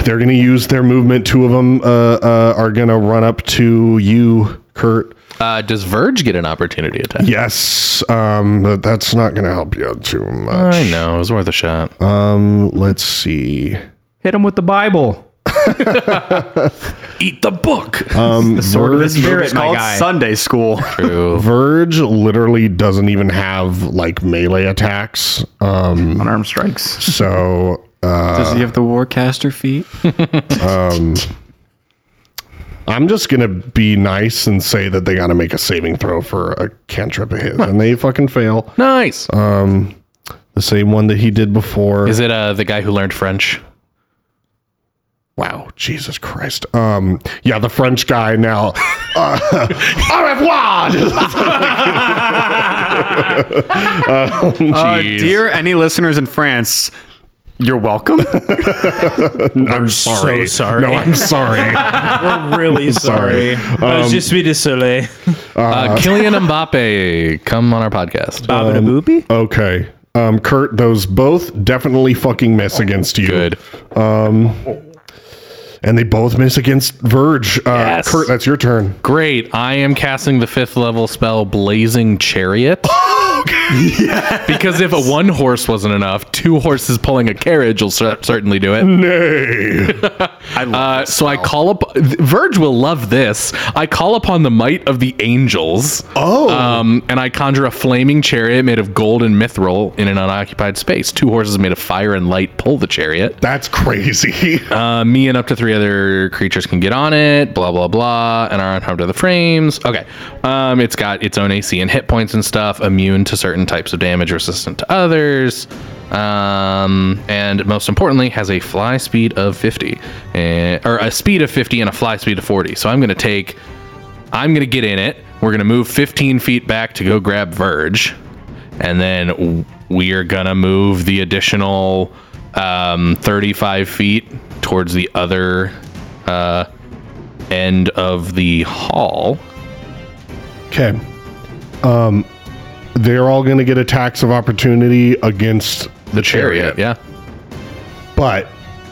they're going to use their movement. Two of them uh, uh, are going to run up to you, Kurt. Uh, does Verge get an opportunity attack? Yes, um, but that's not going to help you out too much. I know, it was worth a shot. Um, let's see. Hit him with the Bible. Eat the book. Um, the sword Verge, of the spirit, it's called Sunday school. True. Verge literally doesn't even have like melee attacks. Um, Unarmed strikes. So uh, does he have the warcaster feat? um. I'm just going to be nice and say that they got to make a saving throw for a cantrip of his, huh. and they fucking fail. Nice. Um, the same one that he did before. Is it uh, the guy who learned French? Wow. Jesus Christ. Um, yeah, the French guy now. Uh, au revoir! um, uh, dear any listeners in France... You're welcome. I'm sorry. So sorry. No, I'm sorry. We're really sorry. Je suis désolé. Kylian Mbappe, come on our podcast. Bob and Aboopy? Okay. Um, Kurt, those both definitely fucking miss against you. Good. Um, and they both miss against Verge. Uh, yes. Kurt, that's your turn. Great. I am casting the fifth level spell Blazing Chariot. Yes. Because if a one horse wasn't enough, two horses pulling a carriage will cer- certainly do it. Nay. I love uh, so I call up Verge will love this. I call upon the might of the angels. Oh. Um, and I conjure a flaming chariot made of gold and mithril in an unoccupied space. Two horses made of fire and light pull the chariot. That's crazy. Uh, me and up to three other creatures can get on it. Blah blah blah. And are unharmed to the frames. Okay. Um, it's got its own A C and hit points and stuff. Immune to certain types of damage, resistant to others, um, and most importantly, has a fly speed of fifty, and, or a speed of fifty and a fly speed of forty. So I'm going to take, I'm going to get in it. We're going to move fifteen feet back to go grab Verge, and then we are going to move the additional um, thirty-five feet towards the other uh, end of the hall. Okay. Um. They're all going to get attacks of opportunity against the, the chariot. chariot. Yeah. But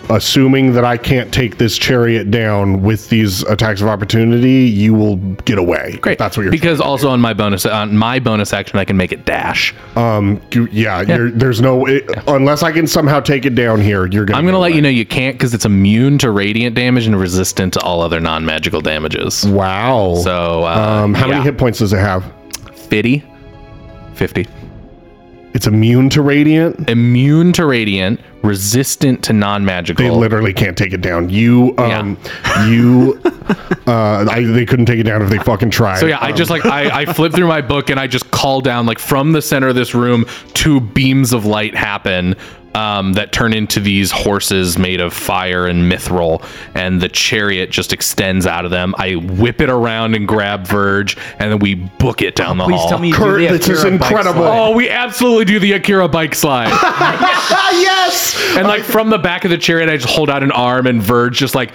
assuming that I can't take this chariot down with these attacks of opportunity, you will get away. Great. That's what you're Because also do. on my bonus on my bonus action, I can make it dash. Um. You, yeah, yeah. You're, there's no... It, yeah. Unless I can somehow take it down here, you're going to... I'm going to let away. you know you can't because it's immune to radiant damage and resistant to all other non-magical damages. Wow. So... Uh, um. How yeah. many hit points does it have? fifty. fifty. It's immune to radiant? Immune to radiant, resistant to non-magical. They literally can't take it down. You, um, yeah. you, uh, I, they couldn't take it down if they fucking tried. So yeah, um, I just like, I, I flip through my book and I just call down like from the center of this room, two beams of light happen um, that turn into these horses made of fire and mithril, and the chariot just extends out of them. I whip it around and grab Verge, and then we book it down oh, the please hall. Please tell me you Kurt, do the Akira this is incredible. Oh, we absolutely do the Akira bike slide. Yes! And like from the back of the chariot, I just hold out an arm, and Verge just like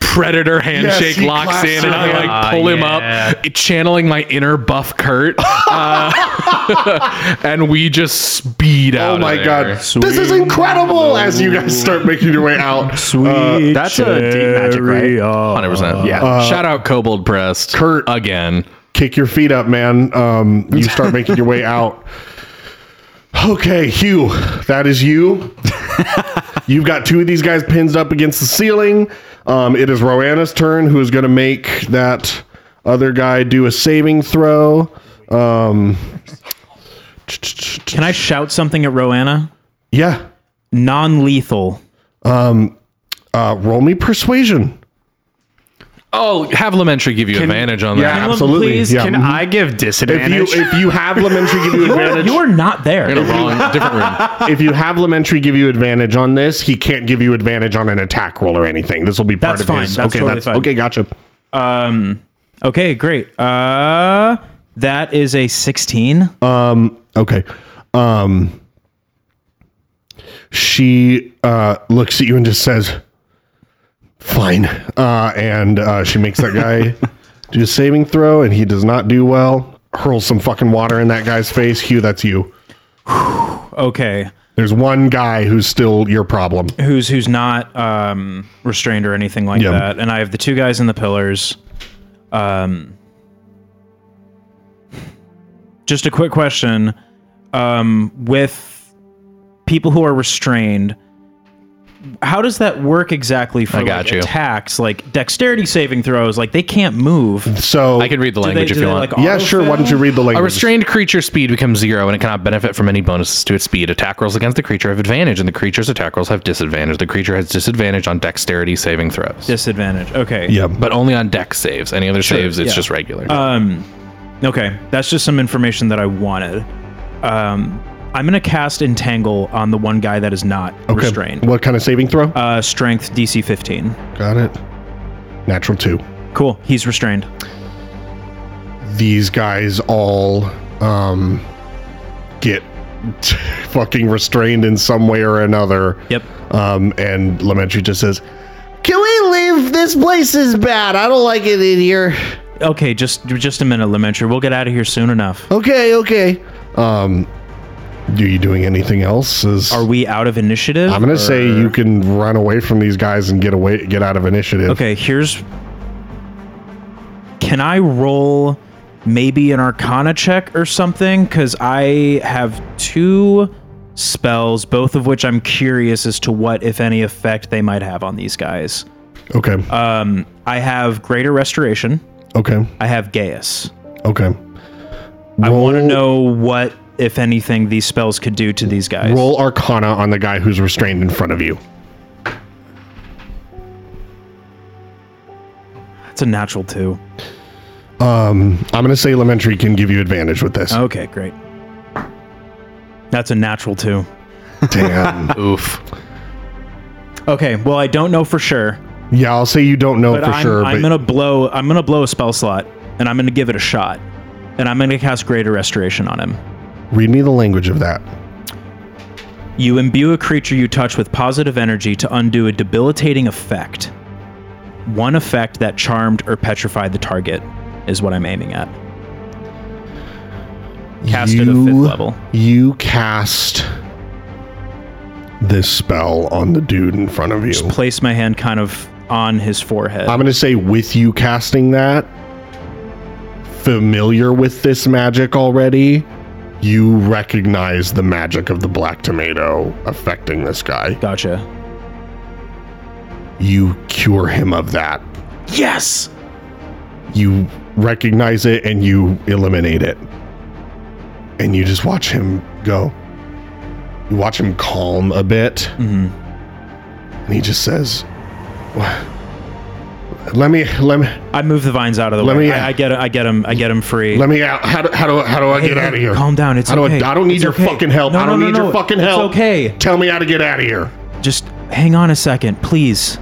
predator handshake yes, locks in, and I like pull uh, him yeah. up, channeling my inner buff Kurt, uh, and we just speed out. Oh my of there. God, sweet. This is incredible! As you guys start making your way out, sweet. Uh, that's a deep magic, right? one hundred percent. Yeah. Uh, Shout out Kobold Press, Kurt again. Kick your feet up, man. Um, you start making your way out. Okay, Hugh, that is you. You've got two of these guys pinned up against the ceiling. Um, it is Rowanna's turn, who is going to make that other guy do a saving throw. Um, Can I shout something at Rowanna? Yeah. Non-lethal. Um, uh, roll me persuasion. Oh, have Lamentry give you can, advantage on yeah, that. Absolutely. Please, yeah. Can mm-hmm. I give disadvantage? If you, if you have Lamentry give you advantage... You're not there. You're in a wrong, different room. If you have Lamentry give you advantage on this, he can't give you advantage on an attack roll or anything. This will be part that's of fine. His... That's okay, totally that's fine. Okay, gotcha. Um, okay, great. Uh, that is a sixteen. Um, okay. Um, she uh, looks at you and just says... Fine. Uh, and uh, she makes that guy do a saving throw, and he does not do well. Hurls some fucking water in that guy's face. Hugh, that's you. Okay. There's one guy who's still your problem. Who's who's not um, restrained or anything like yep. that. And I have the two guys in the pillars. Um, just a quick question. Um, with people who are restrained... How does that work exactly for like, attacks? Like dexterity saving throws, like they can't move. So I can read the language they, if you want. Like yeah, sure. Fail? Why don't you read the language? A restrained creature's speed becomes zero and it cannot benefit from any bonuses to its speed. Attack rolls against the creature have advantage and the creature's attack rolls have disadvantage. The creature has disadvantage on dexterity saving throws. Disadvantage. Okay. Yeah. But only on dex saves. Any other sure, saves, it's yeah. just regular. Um, okay. That's just some information that I wanted. Um, I'm going to cast Entangle on the one guy that is not okay. restrained. What kind of saving throw? Uh, strength D C fifteen. Got it. Natural two. Cool. He's restrained. These guys all um, get t- fucking restrained in some way or another. Yep. Um, and Lamentry just says, can we leave? This place is bad. I don't like it in here. Okay, just, just a minute, Lamentry. We'll get out of here soon enough. Okay, okay. Um... Are you doing anything else? Is, Are we out of initiative? I'm going to say you can run away from these guys and get away, get out of initiative. Okay, here's... Can I roll maybe an Arcana check or something? Because I have two spells, both of which I'm curious as to what, if any, effect they might have on these guys. Okay. Um, I have Greater Restoration. Okay. I have Gaius. Okay. Roll. I want to know what... if anything, these spells could do to these guys. Roll Arcana on the guy who's restrained in front of you. That's a natural two. Um, I'm going to say Lamentry can give you advantage with this. Okay, great. That's a natural two. Damn. Oof. Okay, well, I don't know for sure. Yeah, I'll say you don't know for I'm, sure. I'm but... going to blow. I'm going to blow a spell slot, and I'm going to give it a shot, and I'm going to cast Greater Restoration on him. Read me the language of that. You imbue a creature you touch with positive energy to undo a debilitating effect. One effect that charmed or petrified the target is what I'm aiming at. Cast you, it at fifth level. You cast this spell on the dude in front of you. Just place my hand kind of on his forehead. I'm going to say with you casting that, familiar with this magic already... You recognize the magic of the black tomato affecting this guy. Gotcha. You cure him of that. Yes! You recognize it and you eliminate it. And you just watch him go. You watch him calm a bit. Mm-hmm. And he just says, let me, let me. I move the vines out of the let way. Me I, I get, I get him, I get him free. Let me out. How do, how do, how do I hey, get hey, out of here? Calm down. It's how okay. Do I, I don't need it's your okay. fucking help. No, I don't no, no, need no. your fucking it's help. It's okay. Tell me how to get out of here. Just hang on a second, please.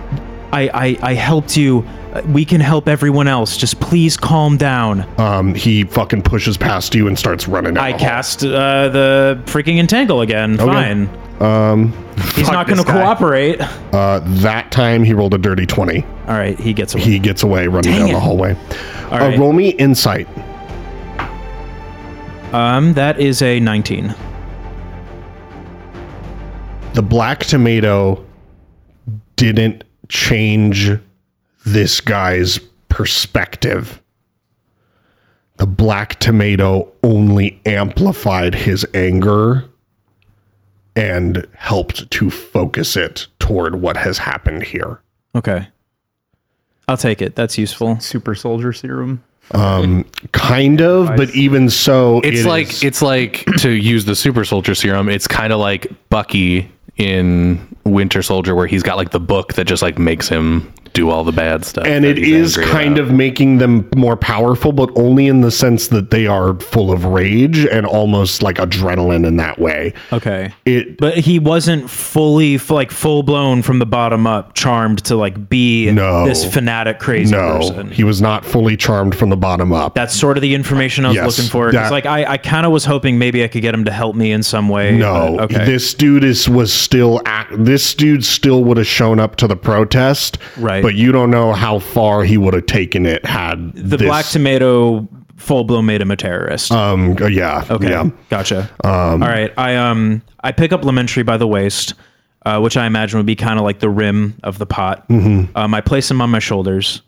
I, I, I helped you. We can help everyone else. Just please calm down. Um, he fucking pushes past you and starts running out. I cast uh, the freaking Entangle again. Okay. Fine. Um, He's not going to cooperate. Uh, that time he rolled a dirty twenty. All right, he gets away. He gets away running Dang down it. the hallway. All uh, right. Roll me insight. Um, that is a nineteen. The black tomato didn't change this guy's perspective. The black tomato only amplified his anger and helped to focus it toward what has happened here. Okay. I'll take it. That's useful. Super soldier serum. Um, kind of, but even so, it's it like is... it's like to use the super soldier serum. It's kind of like Bucky in Winter Soldier, where he's got like the book that just like makes him do all the bad stuff. And it is kind about. of making them more powerful, but only in the sense that they are full of rage and almost like adrenaline in that way. Okay. It, but he wasn't fully like full blown from the bottom up charmed to like be no, this fanatic crazy no, person. He was not fully charmed from the bottom up. That's sort of the information I was yes, looking for. It's like I, I kind of was hoping maybe I could get him to help me in some way. No, but, okay. This dude is was still at, this dude still would have shown up to the protest. Right. But you don't know how far he would have taken it had the this. Black Tomato full blow made him a terrorist. Um, yeah. Okay. Yeah. Gotcha. Um, All right. I um I pick up Lamentry by the waist, uh, which I imagine would be kind of like the rim of the pot. Mm-hmm. Um, I place him on my shoulders.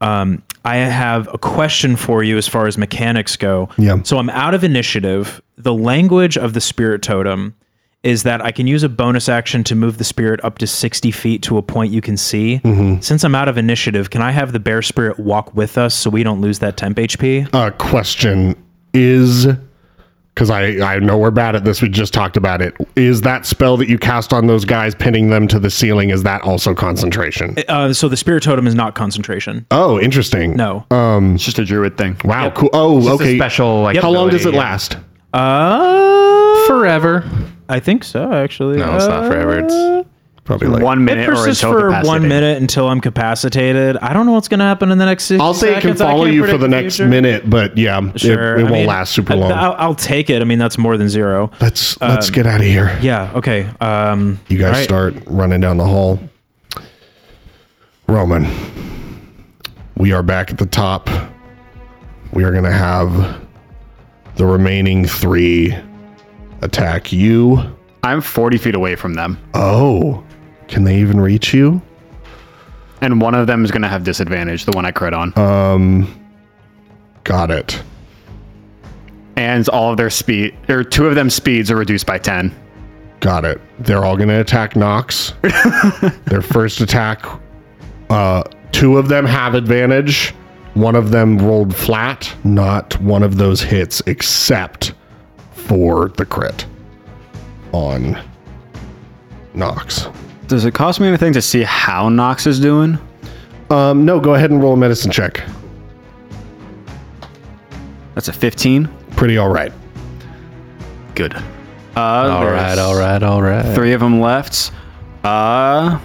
Um, I have a question for you as far as mechanics go. Yeah. So I'm out of initiative. The language of the Spirit Totem is that I can use a bonus action to move the spirit up to sixty feet to a point you can see. Mm-hmm. Since I'm out of initiative, can I have the bear spirit walk with us so we don't lose that temp H P? Uh, question is, because I, I know we're bad at this, we just talked about it, is that spell that you cast on those guys, pinning them to the ceiling, is that also concentration? Uh, so the Spirit Totem is not concentration. Oh, interesting. No. Um, it's just a druid thing. Wow, yep. Cool. Oh, it's okay. Just a special, like, yep. How long does it yeah. last? Uh, Forever. I think so, actually. No, it's not forever. It's probably like one minute or until for one minute until I'm capacitated. I don't know what's going to happen in the next sixty I'll say seconds. It can follow you for the, the next future. minute, but yeah, sure. it, it won't mean, last super long. I'll, I'll take it. I mean, that's more than zero. Let's um, let's get out of here. Yeah. Okay. Um, you guys right. start running down the hall. Roman, we are back at the top. We are going to have the remaining three attack you. I'm forty feet away from them. Oh, can they even reach you? And one of them is going to have disadvantage, the one I crit on. Um, got it. And all of their speed, or two of them speeds are reduced by ten. Got it. They're all going to attack Nox. Their first attack, uh, two of them have advantage. One of them rolled flat. Not one of those hits, except for the crit on Nox. Does it cost me anything to see how Nox is doing? Um, no, go ahead and roll a medicine check. That's a fifteen. Pretty all right. Good. Uh, all right, all right, all right. Three of them left. Uh,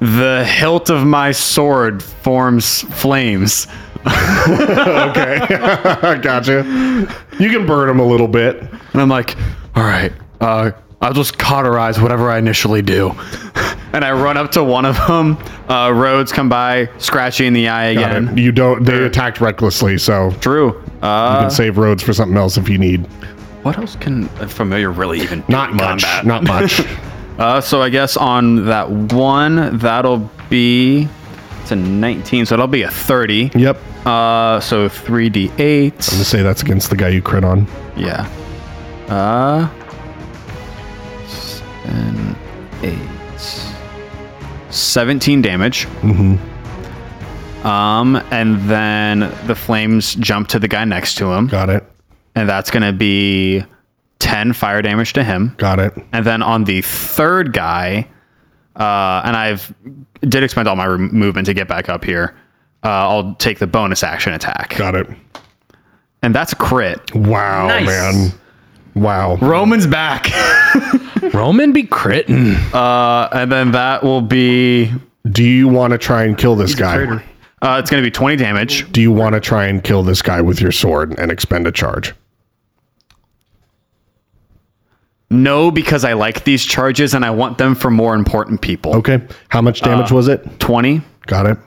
the hilt of my sword forms flames. Okay. Gotcha. You can burn him a little bit. And I'm like, all right, uh, I'll just cauterize whatever I initially do. And I run up to one of them. Uh, Rhodes come by, scratchy in the eye again. You don't, they attacked recklessly, so. True. Uh, you can save Rhodes for something else if you need. What else can a familiar really even do? Not much. Combat? Not much. uh, so I guess on that one, that'll be. It's a nineteen, so it'll be a thirty. Yep. Uh, so three d eight. I'm going to say that's against the guy you crit on. Yeah. Uh, seven, eight, seventeen damage. Mm-hmm. Um, and then the flames jump to the guy next to him. Got it. And that's going to be ten fire damage to him. Got it. And then on the third guy, uh, and I've... did expend all my re- movement to get back up here. Uh, I'll take the bonus action attack. Got it. And that's a crit. Wow, nice. Man. Wow. Roman's back. Roman be critting. Uh, and then that will be... Do you want to try and kill this He's guy? Uh, it's going to be twenty damage. Do you want to try and kill this guy with your sword and expend a charge? No, because I like these charges and I want them for more important people. Okay. How much damage uh, was it? twenty. Got it.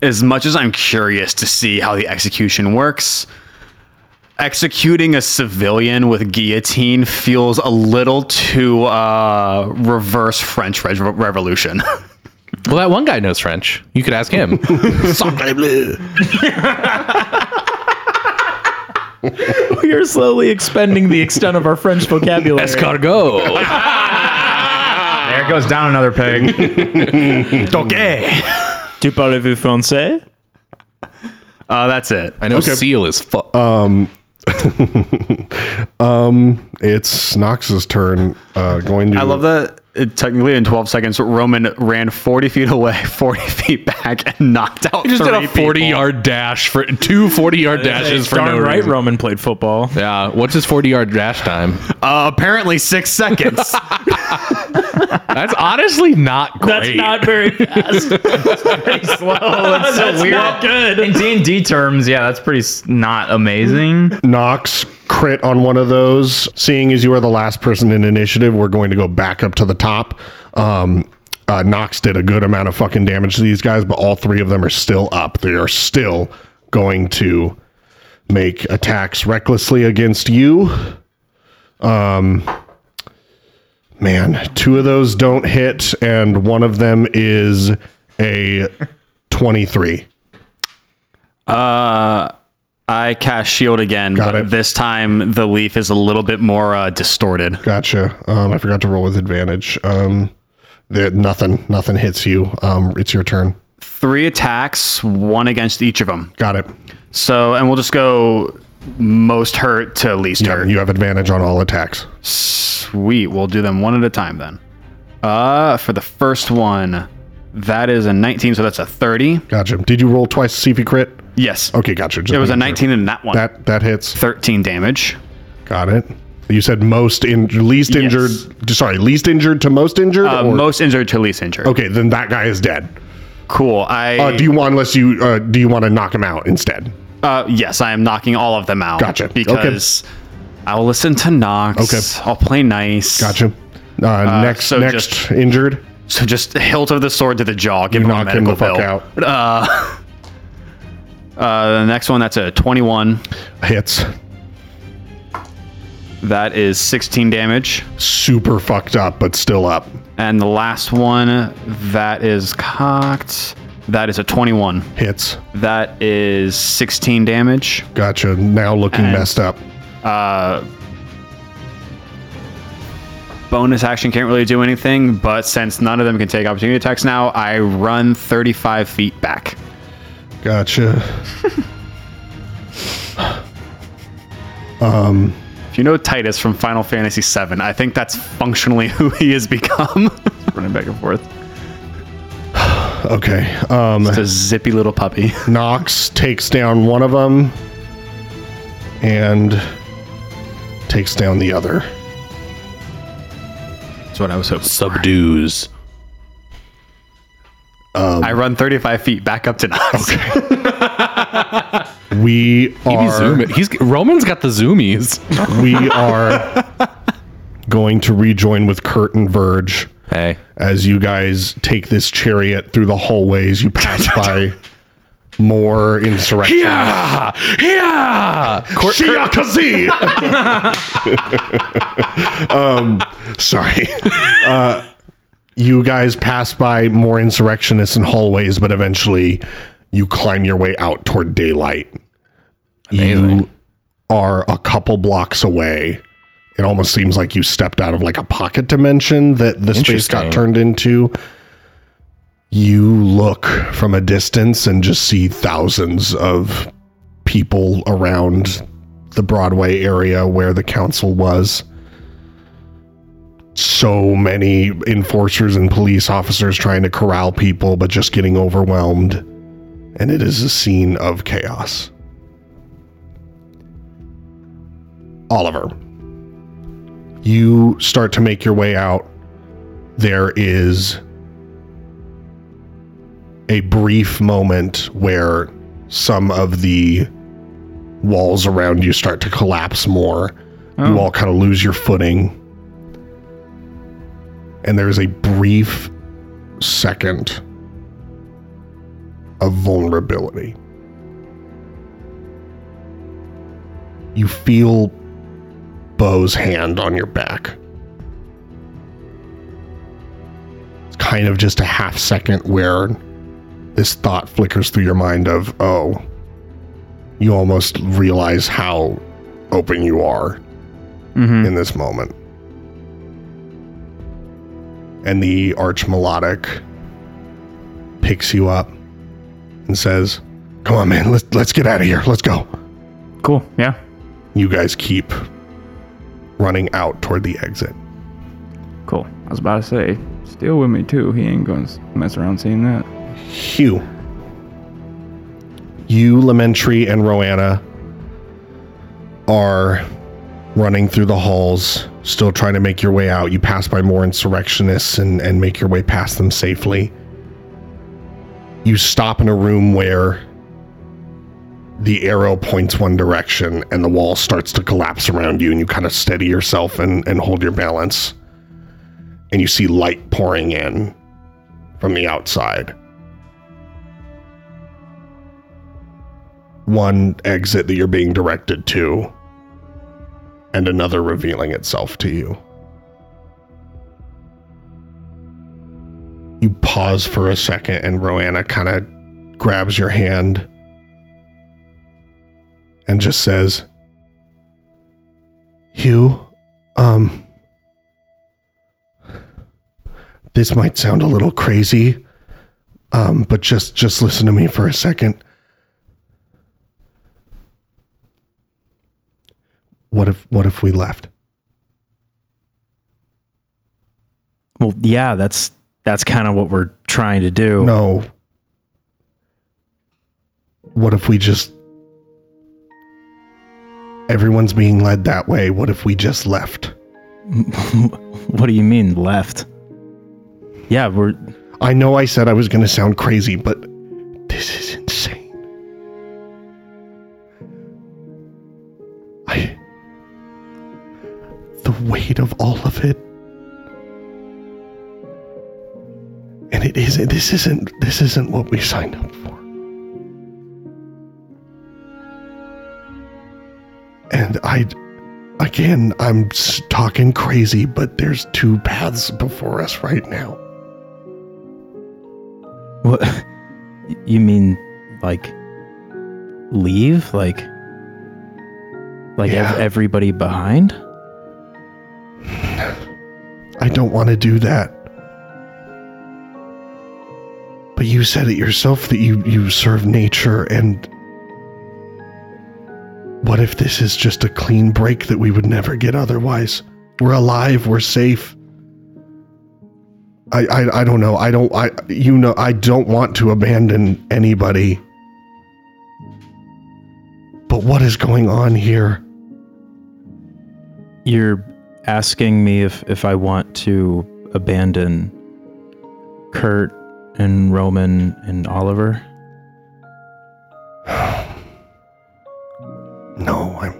As much as I'm curious to see how the execution works, executing a civilian with guillotine feels a little too uh, reverse French re- revolution. Well, that one guy knows French. You could ask him. We are slowly expending the extent of our French vocabulary. Escargot. There goes down another peg. Okay. Tu parles-vous français? Uh, that's it. I know okay. Seal is fuck. Um, um, it's Nox's turn. Uh, going to. I love that. It, technically, in twelve seconds, Roman ran forty feet away, forty feet back, and knocked out. He just three did a forty-yard dash for two forty-yard dashes for no right. Reason. Roman played football. Yeah. What's his forty-yard dash time? Uh, apparently six seconds. That's honestly not great. That's not very fast. That's very slow. That's so that's weird. Not good. In D and D terms, yeah, that's pretty s- not amazing. Nox crit on one of those. Seeing as you are the last person in initiative, we're going to go back up to the top. Um, uh, Nox did a good amount of fucking damage to these guys, but all three of them are still up. They are still going to make attacks recklessly against you. Um... Man, two of those don't hit, and one of them is a twenty-three. Uh, I cast shield again, Got but it. This time the leaf is a little bit more uh, distorted. Gotcha. Um, I forgot to roll with advantage. Um, there, nothing, nothing hits you. Um, it's your turn. Three attacks, one against each of them. Got it. So, and we'll just go most hurt to least yeah, hurt. You have advantage on all attacks. Sweet. We'll do them one at a time then. Uh, for the first one, that is a nineteen, so that's a thirty. Gotcha. Did you roll twice to see if you crit? Yes. Okay, gotcha. Just it was a nineteen in that one. That that hits. thirteen damage. Got it. You said most in least yes. injured. Sorry, least injured to most injured? Uh, most injured to least injured. Okay, then that guy is dead. Cool. I. Uh, do you want unless you uh, do you want to knock him out instead? Uh, yes, I am knocking all of them out. Gotcha. Because okay. I will listen to Nox. Okay. I'll play nice. Gotcha. Uh, uh, next, so next just, injured. So just hilt of the sword to the jaw. Give you him knock a medical him the pill. Fuck out. Uh, uh, the next one, that's a twenty-one. Hits. That is sixteen damage. Super fucked up, but still up. And the last one, that is cocked. That is a twenty-one. Hits. That is sixteen damage. Gotcha. Now looking and, messed up. Uh, bonus action can't really do anything, but since none of them can take opportunity attacks now, I run thirty-five feet back. Gotcha. um, if you know Titus from Final Fantasy seven, I think that's functionally who he has become. Running back and forth. Okay. Um, it's a zippy little puppy. Nox takes down one of them and takes down the other. That's what I was hoping. Subdues. Um, I run thirty-five feet back up to Nox. Okay. We are. He He's Roman's got the zoomies. We are going to rejoin with Kurt and Verge. Hey. As you guys take this chariot through the hallways, you pass by more insurrection. Yeah! Yeah! Court- Shiakazi! um, sorry. Uh, you guys pass by more insurrectionists in hallways, but eventually you climb your way out toward daylight. Amazing. You are a couple blocks away. It almost seems like you stepped out of like a pocket dimension that the space got turned into. You look from a distance and just see thousands of people around the Broadway area where the council was. So many enforcers and police officers trying to corral people, but just getting overwhelmed. And it is a scene of chaos. Oliver. You start to make your way out. There is a brief moment where some of the walls around you start to collapse more. Oh. You all kind of lose your footing. And there is a brief second of vulnerability. You feel Beau's hand on your back. It's kind of just a half second where this thought flickers through your mind of, oh, you almost realize how open you are mm-hmm. in this moment. And the Arch Melodic picks you up and says, come on, man, let's let's get out of here. Let's go. Cool. Yeah. You guys keep running out toward the exit. Cool. I was about to say, Steel with me too. He ain't going to mess around seeing that. Hugh. You, Lamentry, and Rowanna are running through the halls, still trying to make your way out. You pass by more insurrectionists and, and make your way past them safely. You stop in a room where the arrow points one direction and the wall starts to collapse around you, and you kind of steady yourself and, and hold your balance. And you see light pouring in from the outside. One exit that you're being directed to, and another revealing itself to you. You pause for a second, and Rowanna kind of grabs your hand and just says, Hugh, um, this might sound a little crazy, um, but just, just listen to me for a second. What if, what if we left? Well, yeah, that's, that's kind of what we're trying to do. No. What if we just, everyone's being led that way. What if we just left? What do you mean left? Yeah, we're... I know I said I was going to sound crazy, but this is insane. I... The weight of all of it. And it isn't... This isn't... This isn't what we signed up for. And I, again, I'm talking crazy, but there's two paths before us right now. What? You mean, like, leave? Like, like yeah. ev- everybody behind? I don't want to do that. But you said it yourself that you, you serve nature, and... What if this is just a clean break that we would never get otherwise? We're alive. We're safe. I, I, I don't know. I don't, I, you know, I don't want to abandon anybody. But what is going on here? You're asking me if, if I want to abandon Kurt and Roman and Oliver? No, I'm...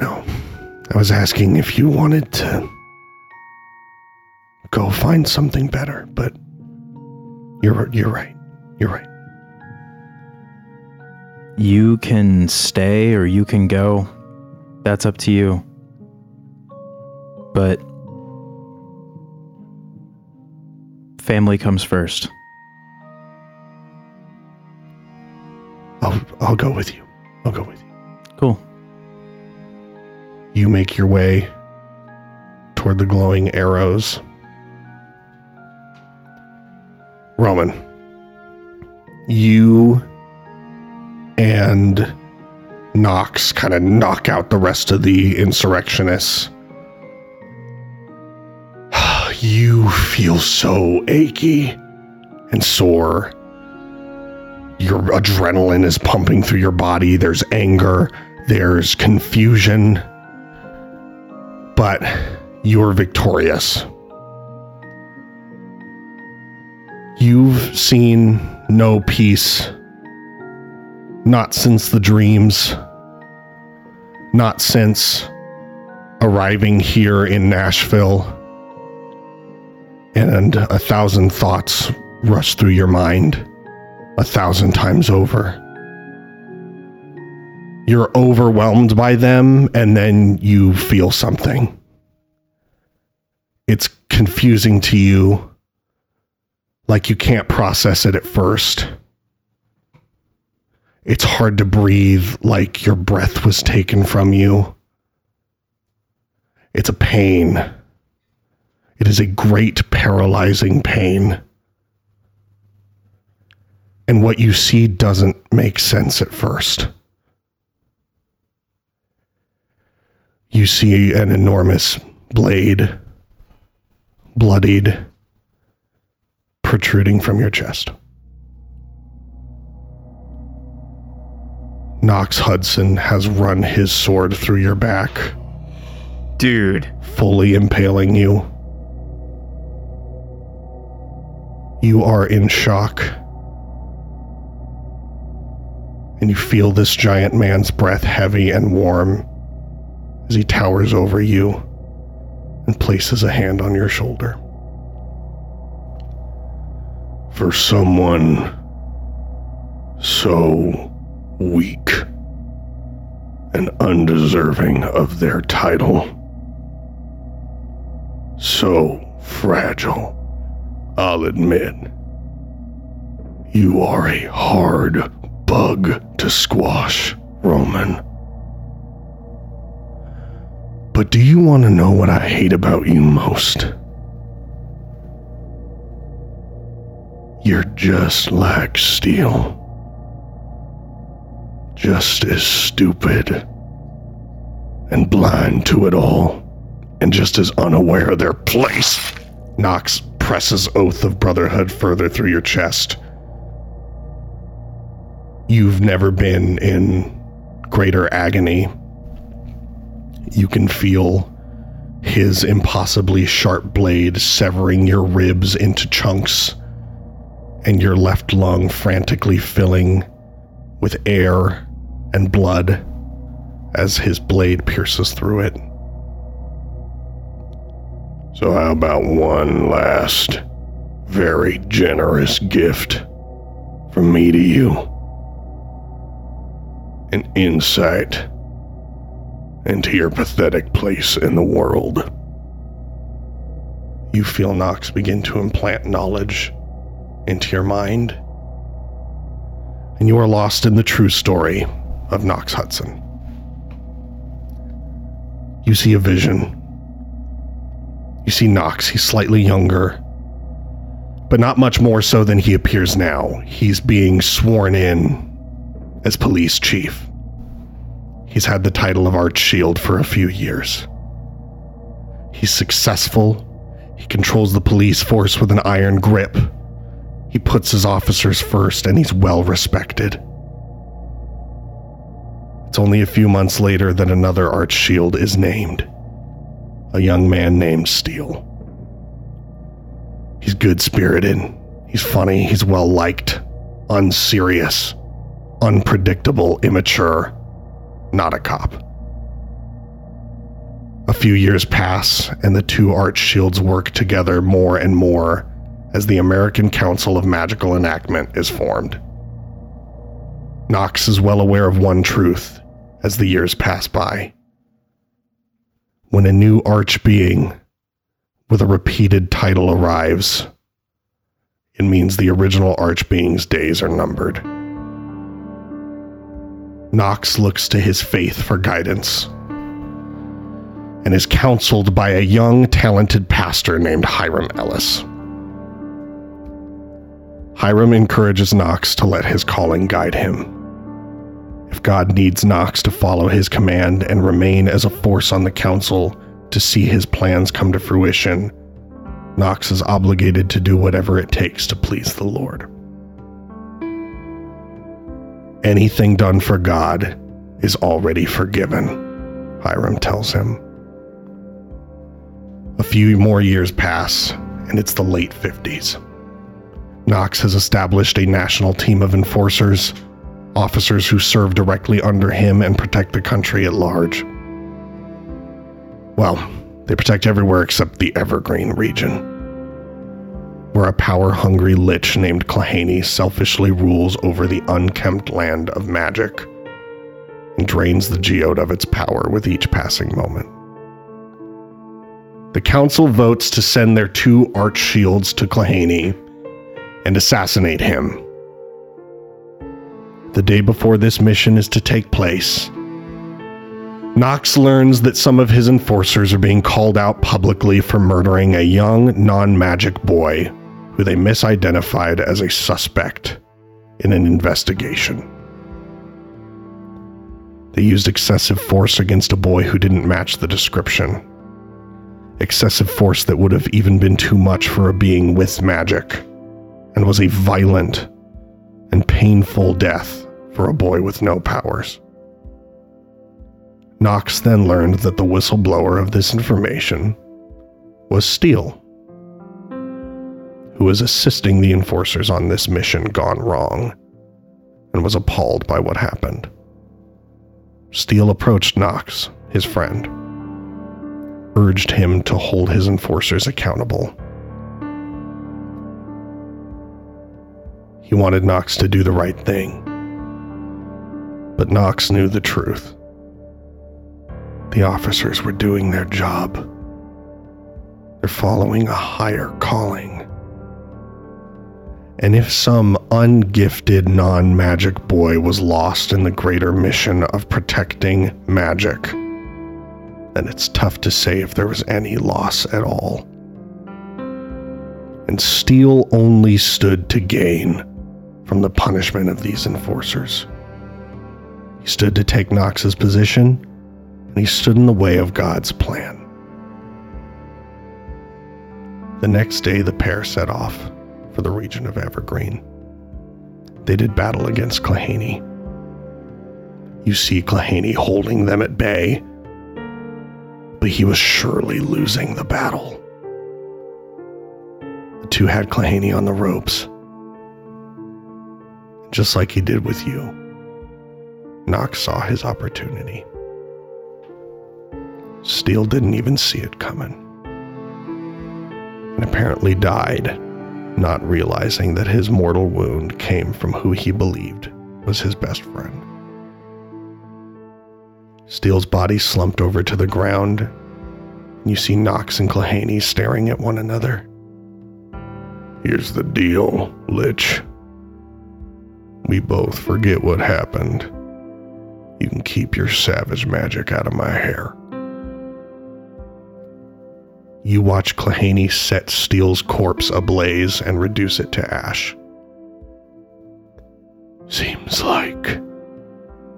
No. I was asking if you wanted to go find something better, but you're you're right. You're right. You can stay or you can go. That's up to you. But family comes first. I'll I'll go with you. I'll go with you. Cool. You make your way toward the glowing arrows. Roman, you and Nox kind of knock out the rest of the insurrectionists. You feel so achy and sore. Your adrenaline is pumping through your body. There's anger. There's confusion. But you're victorious. You've seen no peace. Not since the dreams. Not since arriving here in Nashville. And a thousand thoughts rush through your mind. A thousand times over. You're overwhelmed by them, and then you feel something. It's confusing to you, like you can't process it at first. It's hard to breathe, like your breath was taken from you. It's a pain. It is a great paralyzing pain. And what you see doesn't make sense at first. You see an enormous blade, bloodied, protruding from your chest. Nox Hudson has run his sword through your back. Dude. Fully impaling you. You are in shock. And you feel this giant man's breath heavy and warm as he towers over you and places a hand on your shoulder. For someone so weak and undeserving of their title, so fragile, I'll admit, you are a hard bug to squash, Roman. But do you want to know what I hate about you most? You're just like Steel. Just as stupid and blind to it all, and just as unaware of their place. Nox presses Oath of Brotherhood further through your chest. You've never been in greater agony. You can feel his impossibly sharp blade severing your ribs into chunks, and your left lung frantically filling with air and blood as his blade pierces through it. So how about one last, very generous gift from me to you? An insight into your pathetic place in the world. You feel Nox begin to implant knowledge into your mind, and you are lost in the true story of Nox Hudson. You see a vision. You see Nox. He's slightly younger, but not much more so than he appears now. He's being sworn in as police chief. He's had the title of Arch Shield for a few years. He's successful. He controls the police force with an iron grip. He puts his officers first, and he's well respected. It's only a few months later that another Arch Shield is named. A young man named Steel. He's good-spirited. He's funny. He's well-liked. Unserious. Unpredictable. Immature. Not a cop. A few years pass, and the two Arch Shields work together more and more as the American Council of Magical Enactment is formed. Nox is well aware of one truth as the years pass by. When a new arch being with a repeated title arrives, it means the original arch being's days are numbered. Nox looks to his faith for guidance and is counseled by a young, talented pastor named Hiram Ellis. Hiram encourages Nox to let his calling guide him. If God needs Nox to follow his command and remain as a force on the council to see his plans come to fruition, Nox is obligated to do whatever it takes to please the Lord. Anything done for God is already forgiven, Hiram tells him. A few more years pass, and it's the late fifties. Nox has established a national team of enforcers, officers who serve directly under him and protect the country at large. Well, they protect everywhere except the Evergreen region, where a power-hungry lich named Clahaney selfishly rules over the unkempt land of magic and drains the geode of its power with each passing moment. The council votes to send their two arch shields to Clahaney and assassinate him. the day before this mission is to take place, Nox learns that some of his enforcers are being called out publicly for murdering a young, non-magic boy who they misidentified as a suspect in an investigation. They used excessive force against a boy who didn't match the description. Excessive force that would have even been too much for a being with magic, and was a violent and painful death for a boy with no powers. Nox then learned that the whistleblower of this information was Steel, who was assisting the enforcers on this mission gone wrong, and was appalled by what happened. Steel approached Nox, his friend, urged him to hold his enforcers accountable. He wanted Nox to do the right thing, but Nox knew the truth. The officers were doing their job. They're following a higher calling. And if some ungifted non-magic boy was lost in the greater mission of protecting magic, then it's tough to say if there was any loss at all. And Steel only stood to gain from the punishment of these enforcers. He stood to take Nox's position, and he stood in the way of God's plan. The next day, the pair set off for the region of Evergreen. They did battle against Clahaney. You see Clahaney holding them at bay, but he was surely losing the battle. The two had Clahaney on the ropes. Just like he did with you, Nox saw his opportunity. Steel didn't even see it coming, and apparently died, not realizing that his mortal wound came from who he believed was his best friend. Steel's body slumped over to the ground, and you see Nox and Clahaney staring at one another. Here's the deal, Lich. We both forget what happened. You can keep your savage magic out of my hair. You watch Clahaney set Steel's corpse ablaze and reduce it to ash. Seems like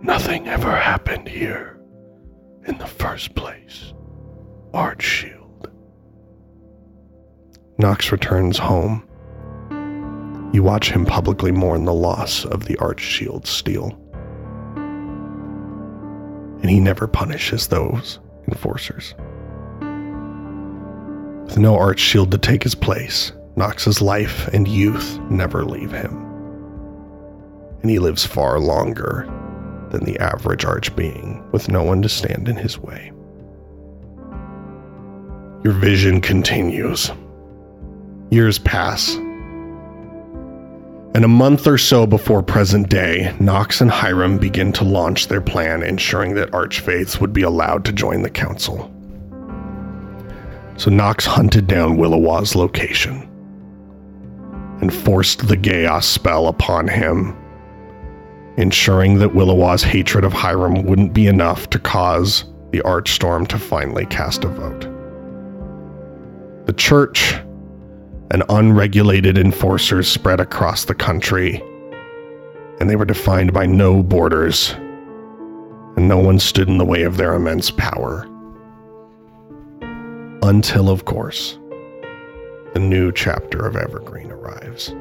nothing ever happened here in the first place, Arch Shield. Nox returns home. You watch him publicly mourn the loss of the Arch Shield Steel. And he never punishes those enforcers. With no Arch Shield to take his place, Nox's life and youth never leave him. And he lives far longer than the average arch being, with no one to stand in his way. Your vision continues. Years pass. And a month or so before present day, Nox and Hiram begin to launch their plan, ensuring that Archfaiths would be allowed to join the council. So Nox hunted down Willowa's location and forced the Chaos spell upon him, ensuring that Willowa's hatred of Hiram wouldn't be enough to cause the Archstorm to finally cast a vote. The Church and unregulated enforcers spread across the country, and they were defined by no borders, and no one stood in the way of their immense power. Until, of course, the new chapter of Evergreen arrives.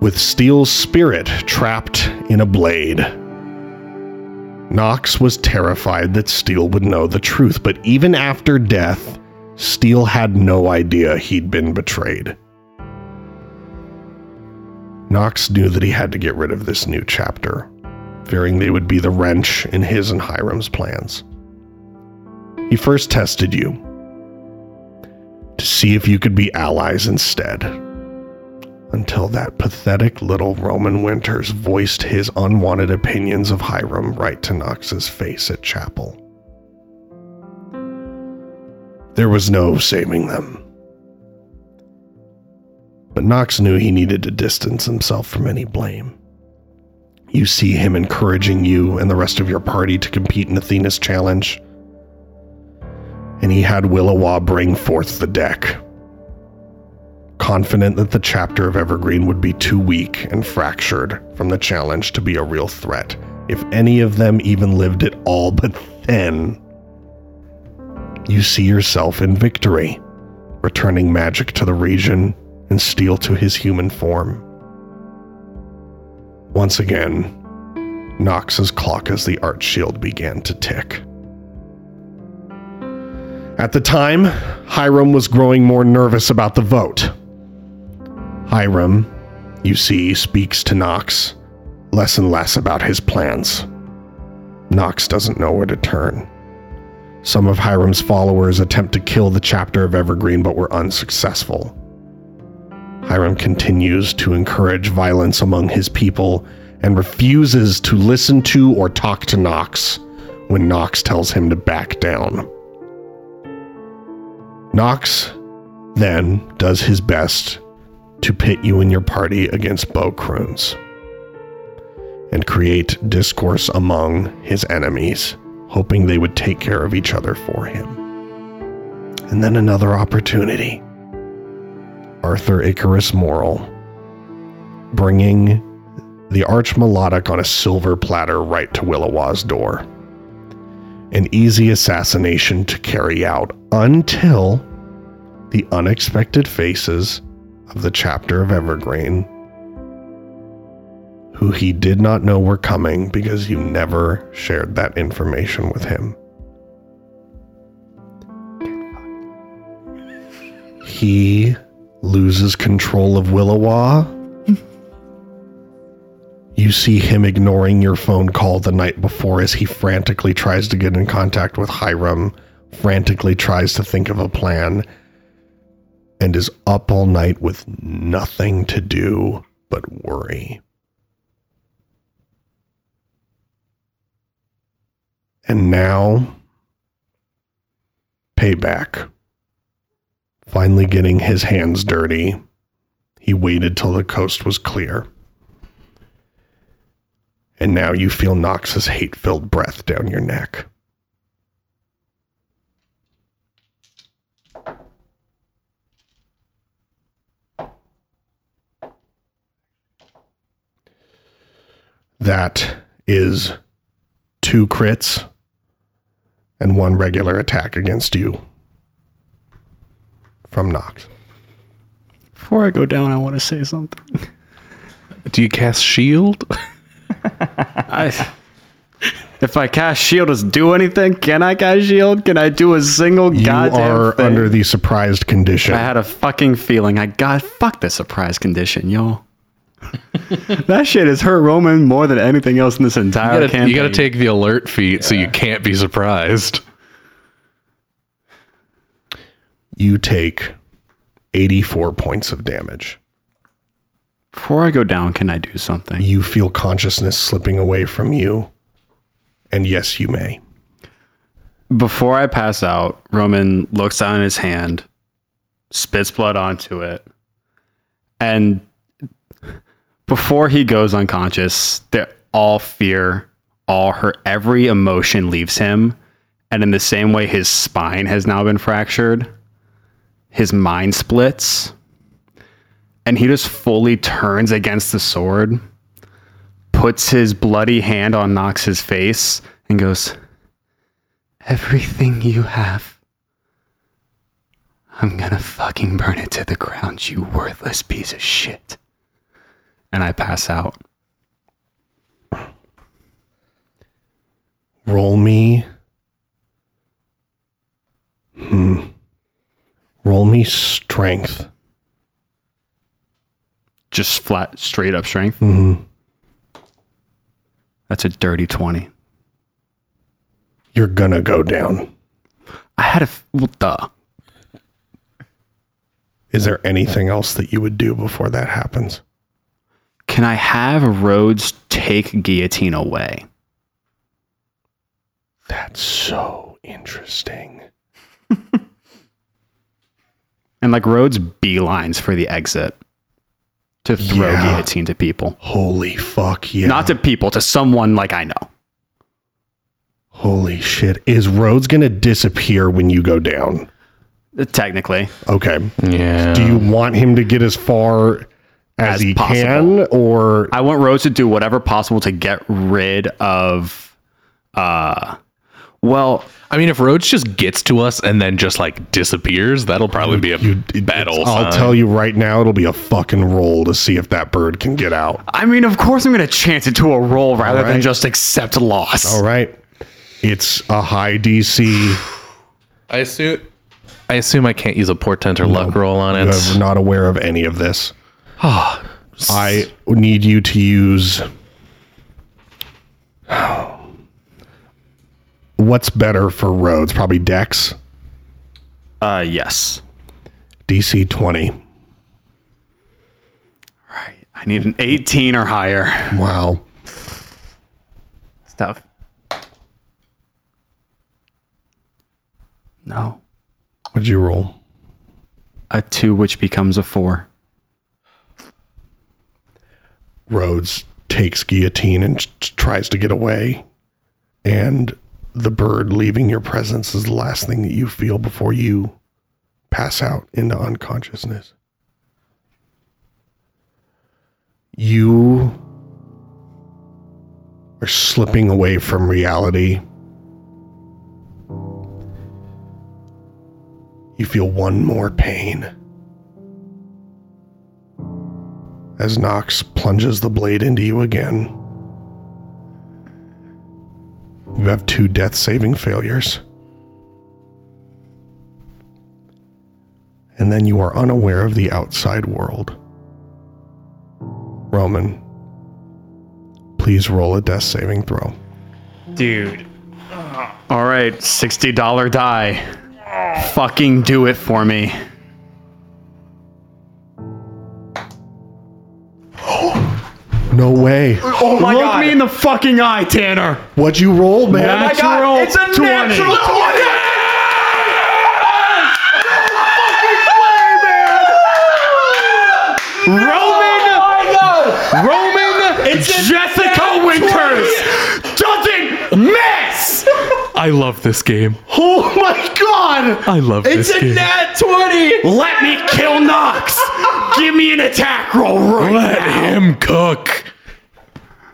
With Steel's spirit trapped in a blade, Nox was terrified that Steel would know the truth, but even after death, Steel had no idea he'd been betrayed. Nox knew that he had to get rid of this new chapter, fearing they would be the wrench in his and Hiram's plans. He first tested you to see if you could be allies instead, until that pathetic little Roman Winters voiced his unwanted opinions of Hiram right to Nox's face at chapel. There was no saving them. But Nox knew he needed to distance himself from any blame, You see him encouraging you and the rest of your party to compete in Athena's challenge. And he had Willowa bring forth the deck, confident that the chapter of Evergreen would be too weak and fractured from the challenge to be a real threat, if any of them even lived at all. But then, you see yourself in victory, returning magic to the region and Steel to his human form. Once again, Nox's clock as the Arch Shield began to tick. At the time, Hiram was growing more nervous about the vote. Hiram, you see, speaks to Nox less and less about his plans. Nox doesn't know where to turn. Some of Hiram's followers attempt to kill the chapter of Evergreen but were unsuccessful. Hiram continues to encourage violence among his people and refuses to listen to or talk to Nox when Nox tells him to back down. Nox then does his best to pit you and your party against Beau Kroons and create discourse among his enemies, hoping they would take care of each other for him. And then another opportunity. Arthur Icarus Morrill, bringing the Arch Melodic on a silver platter right to Willowa's door. An easy assassination to carry out until the unexpected faces of the chapter of Evergreen, who he did not know were coming because you never shared that information with him. He loses control of Willowa. You see him ignoring your phone call the night before as he frantically tries to get in contact with Hiram, frantically tries to think of a plan, and is up all night with nothing to do but worry. And now, payback. Finally getting his hands dirty, he waited till the coast was clear. And now you feel Nox's hate-filled breath down your neck. That is two crits and one regular attack against you from Nox. Before I go down, I want to say something. Do you cast shield? I, if I cast shield, does it do anything? Can I cast shield? Can I do a single you goddamn thing? You are under the surprised condition. I had a fucking feeling. I got fuck the surprise condition, yo. That shit has hurt Roman more than anything else in this entire you gotta, campaign. You got to take the alert feat, yeah. So you can't be surprised. You take eighty-four points of damage. Before I go down, can I do something? You feel consciousness slipping away from you. And yes, you may. Before I pass out, Roman looks down at his hand, spits blood onto it, and before he goes unconscious, all fear, all hurt, every emotion leaves him. And in the same way his spine has now been fractured, his mind splits, and he just fully turns against the sword, puts his bloody hand on Nox's face, and goes, "Everything you have, I'm gonna fucking burn it to the ground, you worthless piece of shit." And I pass out. Roll me... Hmm. Roll me strength. Just flat, straight up strength? Mm-hmm. That's a dirty twenty. You're gonna go down. I had a... Well, duh. Is there anything else that you would do before that happens? Can I have Rhodes take Guillotine away? That's so interesting. And like Rhodes beelines for the exit. to throw yeah. guillotine to people. Holy fuck, yeah. Not to people, to someone like I know. Holy shit. Is Rhodes going to disappear when you go down? Technically. Okay. Yeah. Do you want him to get as far as, as he possible. can? Or I want Rhodes to do whatever possible to get rid of... Uh, well... I mean, if Rhodes just gets to us and then just like disappears, that'll probably be a you, it, battle. I'll tell you right now, it'll be a fucking roll to see if that bird can get out. I mean, of course I'm going to chance it to a roll rather right. than just accept loss. All right. It's a high D C. I assume I assume I can't use a portent or no, luck roll on it. I'm not aware of any of this. I need you to use... What's better for Rhodes? Probably Dex? Uh, yes. D C twenty. All right. I need an eighteen or higher. Wow. It's tough. No. What'd you roll? A two, which becomes a four. Rhodes takes guillotine and tries to get away. And... the bird leaving your presence is the last thing that you feel before you pass out into unconsciousness. You are slipping away from reality. You feel one more pain as Nox plunges the blade into you again. You have two death-saving failures. And then you are unaware of the outside world. Roman, please roll a death-saving throw. Dude. All right, sixty dollars die. Fucking do it for me. No way. Oh my Look god. Look me in the fucking eye, Tanner. What'd you roll, man? Oh my god. It's a natural twenty. Yes! No fucking way, man. No! Roman. Oh my god. Roman. It's Jessica Winters. Doesn't miss. I love this game. Oh my god. I love it's this game. It's a nat twenty. Let me kill Nox. Give me an attack roll right Let now. Let him cook.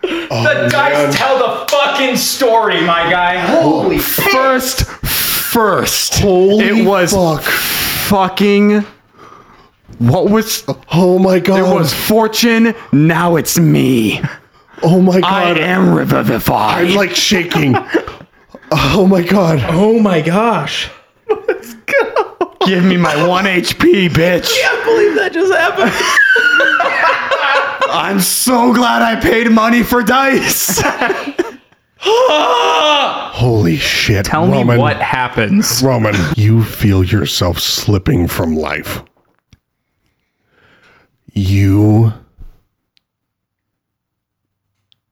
Oh, the man. Dice tell the fucking story, my guy. Holy shit. First, first. Holy It was fuck. fucking... What was... Oh, my God. It was fortune. Now it's me. Oh, my God. I am revivified. I'm, like, shaking. Oh, my God. Oh, my gosh. Let's go. Give me my one H P, bitch. I can't believe that just happened. I'm so glad I paid money for dice. Holy shit. Tell Roman, me what happens. Roman, you feel yourself slipping from life. You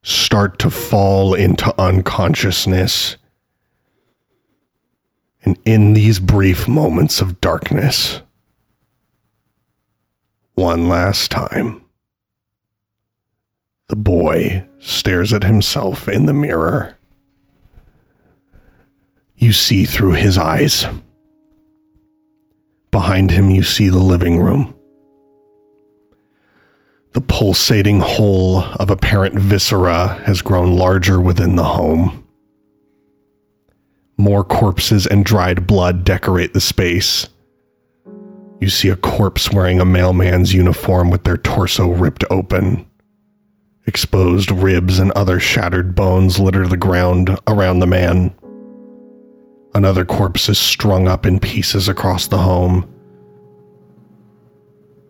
start to fall into unconsciousness. And in these brief moments of darkness, one last time, the boy stares at himself in the mirror. You see through his eyes. Behind him, you see the living room. The pulsating hole of apparent viscera has grown larger within the home. More corpses and dried blood decorate the space. You see a corpse wearing a mailman's uniform with their torso ripped open. Exposed ribs and other shattered bones litter the ground around the man. Another corpse is strung up in pieces across the home,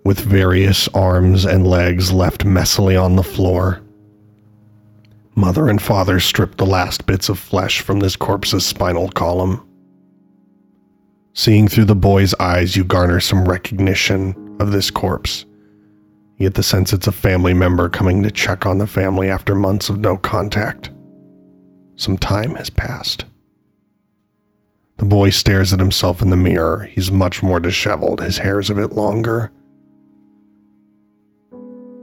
with various arms and legs left messily on the floor. Mother and father stripped the last bits of flesh from this corpse's spinal column. Seeing through the boy's eyes, you garner some recognition of this corpse. You get the sense it's a family member coming to check on the family after months of no contact. Some time has passed. The boy stares at himself in the mirror. He's much more disheveled. His hair's a bit longer.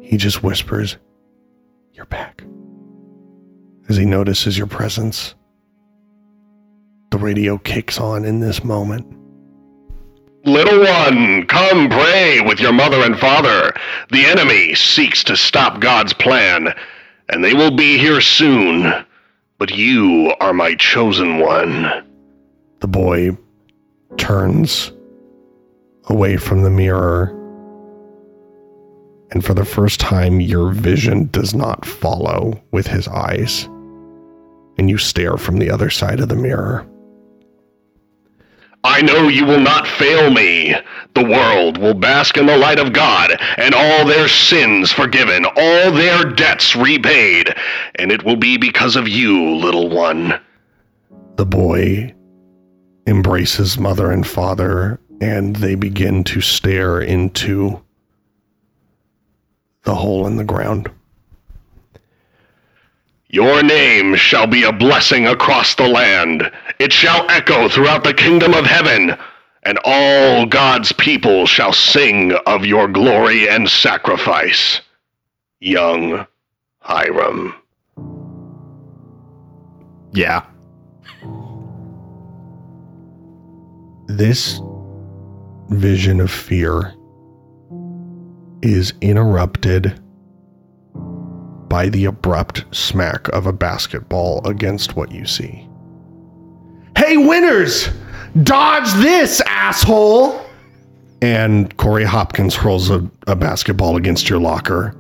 He just whispers, "You're back," as he notices your presence. The radio kicks on in this moment. "Little one, come pray with your mother and father. The enemy seeks to stop God's plan, and they will be here soon. But you are my chosen one." The boy turns away from the mirror, and for the first time, your vision does not follow with his eyes, and you stare from the other side of the mirror. "I know you will not fail me. The world will bask in the light of God, and all their sins forgiven, all their debts repaid, and it will be because of you, little one." The boy embraces mother and father, and they begin to stare into the hole in the ground. "Your name shall be a blessing across the land. It shall echo throughout the kingdom of heaven, and all God's people shall sing of your glory and sacrifice. Young Hiram." Yeah. This vision of fear is interrupted by the abrupt smack of a basketball against what you see. "Hey, Winters! Dodge this, asshole!" And Corey Hopkins hurls a, a basketball against your locker.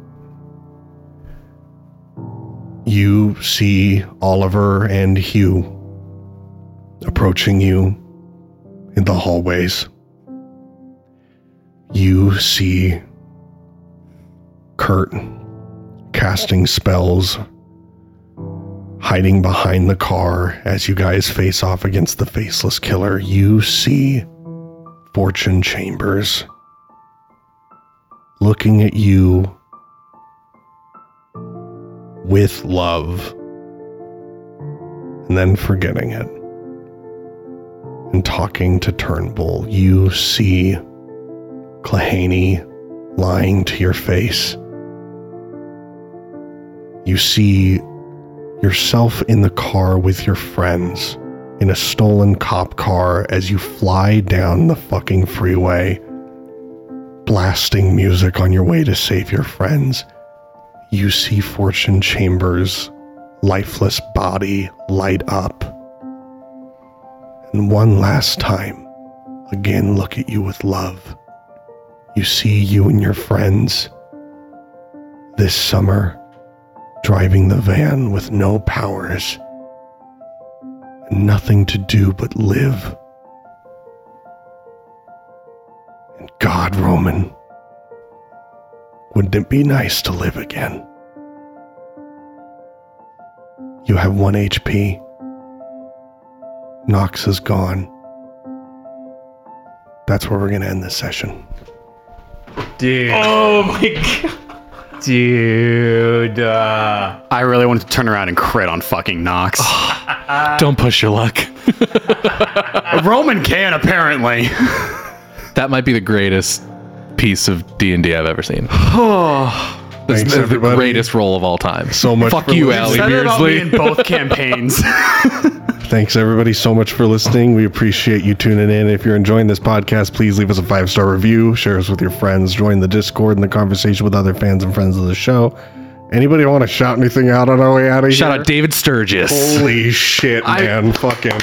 You see Oliver and Hugh approaching you in the hallways. You see Kurt casting spells, hiding behind the car as you guys face off against the faceless killer. You see Fortune Chambers looking at you with love and then forgetting it and talking to Turnbull. You see Clahaney lying to your face. You see yourself in the car with your friends in a stolen cop car as you fly down the fucking freeway, blasting music on your way to save your friends. You see Fortune Chambers' lifeless body light up. And one last time, again look at you with love. You see you and your friends this summer, driving the van with no powers, nothing to do but live. And God, Roman, wouldn't it be nice to live again? You have one H P. Nox is gone. That's where we're going to end this session. Dude. Oh my God. Dude, uh, I really wanted to turn around and crit on fucking Nox. Oh, don't push your luck. Roman can, apparently. That might be the greatest piece of D and D I've ever seen. Oh, that's thanks, the everybody. Greatest role of all time. So much. Fuck for you, Allie Beardsley. In both campaigns. Thanks, everybody, so much for listening. We appreciate you tuning in. If you're enjoying this podcast, please leave us a five-star review, share us with your friends, join the Discord and the conversation with other fans and friends of the show. Anybody want to shout anything out on our way out of here? Shout out David Sturgis. Holy shit, man. I... Fucking.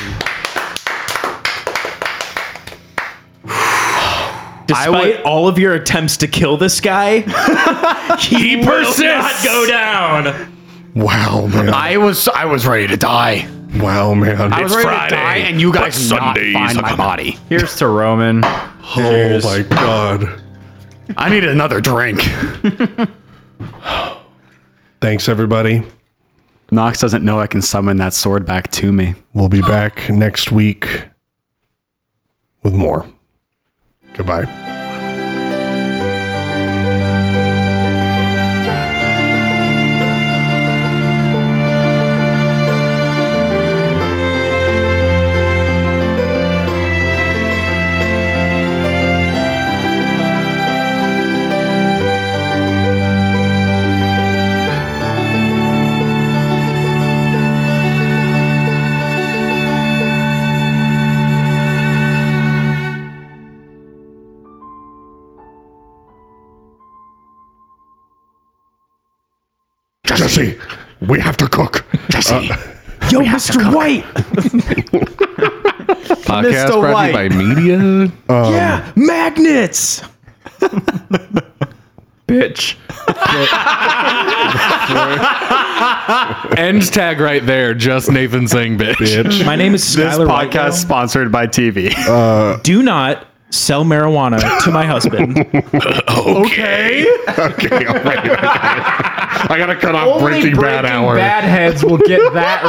Despite would... all of your attempts to kill this guy, he, he persists. Will not go down. Wow, man. I was, I was ready to die. Wow, man. I was it's ready Friday, to die, and you guys not find my body. Here's to Roman. Here's. Oh, my God. I need another drink. Thanks, everybody. Nox doesn't know I can summon that sword back to me. We'll be back next week with more. Goodbye. Jesse, we have to cook. Jesse. Uh, Yo, Mister White. Podcast Mister White. By media. Um, yeah, magnets. Bitch. End tag right there. Just Nathan saying bitch. bitch. My name is Skylar. This podcast Whitewell. Sponsored by T V. Uh, Do not sell marijuana to my husband. okay. Okay. All right, okay. I gotta cut off Only Breaking Bad hour. Bad heads will get that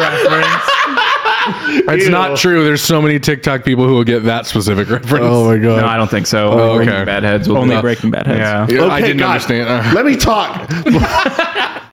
reference. It's Ew. Not true. There's so many TikTok people who will get that specific reference. Oh my god. No, I don't think so. Oh, Only okay. Breaking Bad heads will Only Breaking Bad heads. Yeah. yeah okay, I didn't god. understand. Uh, Let me talk.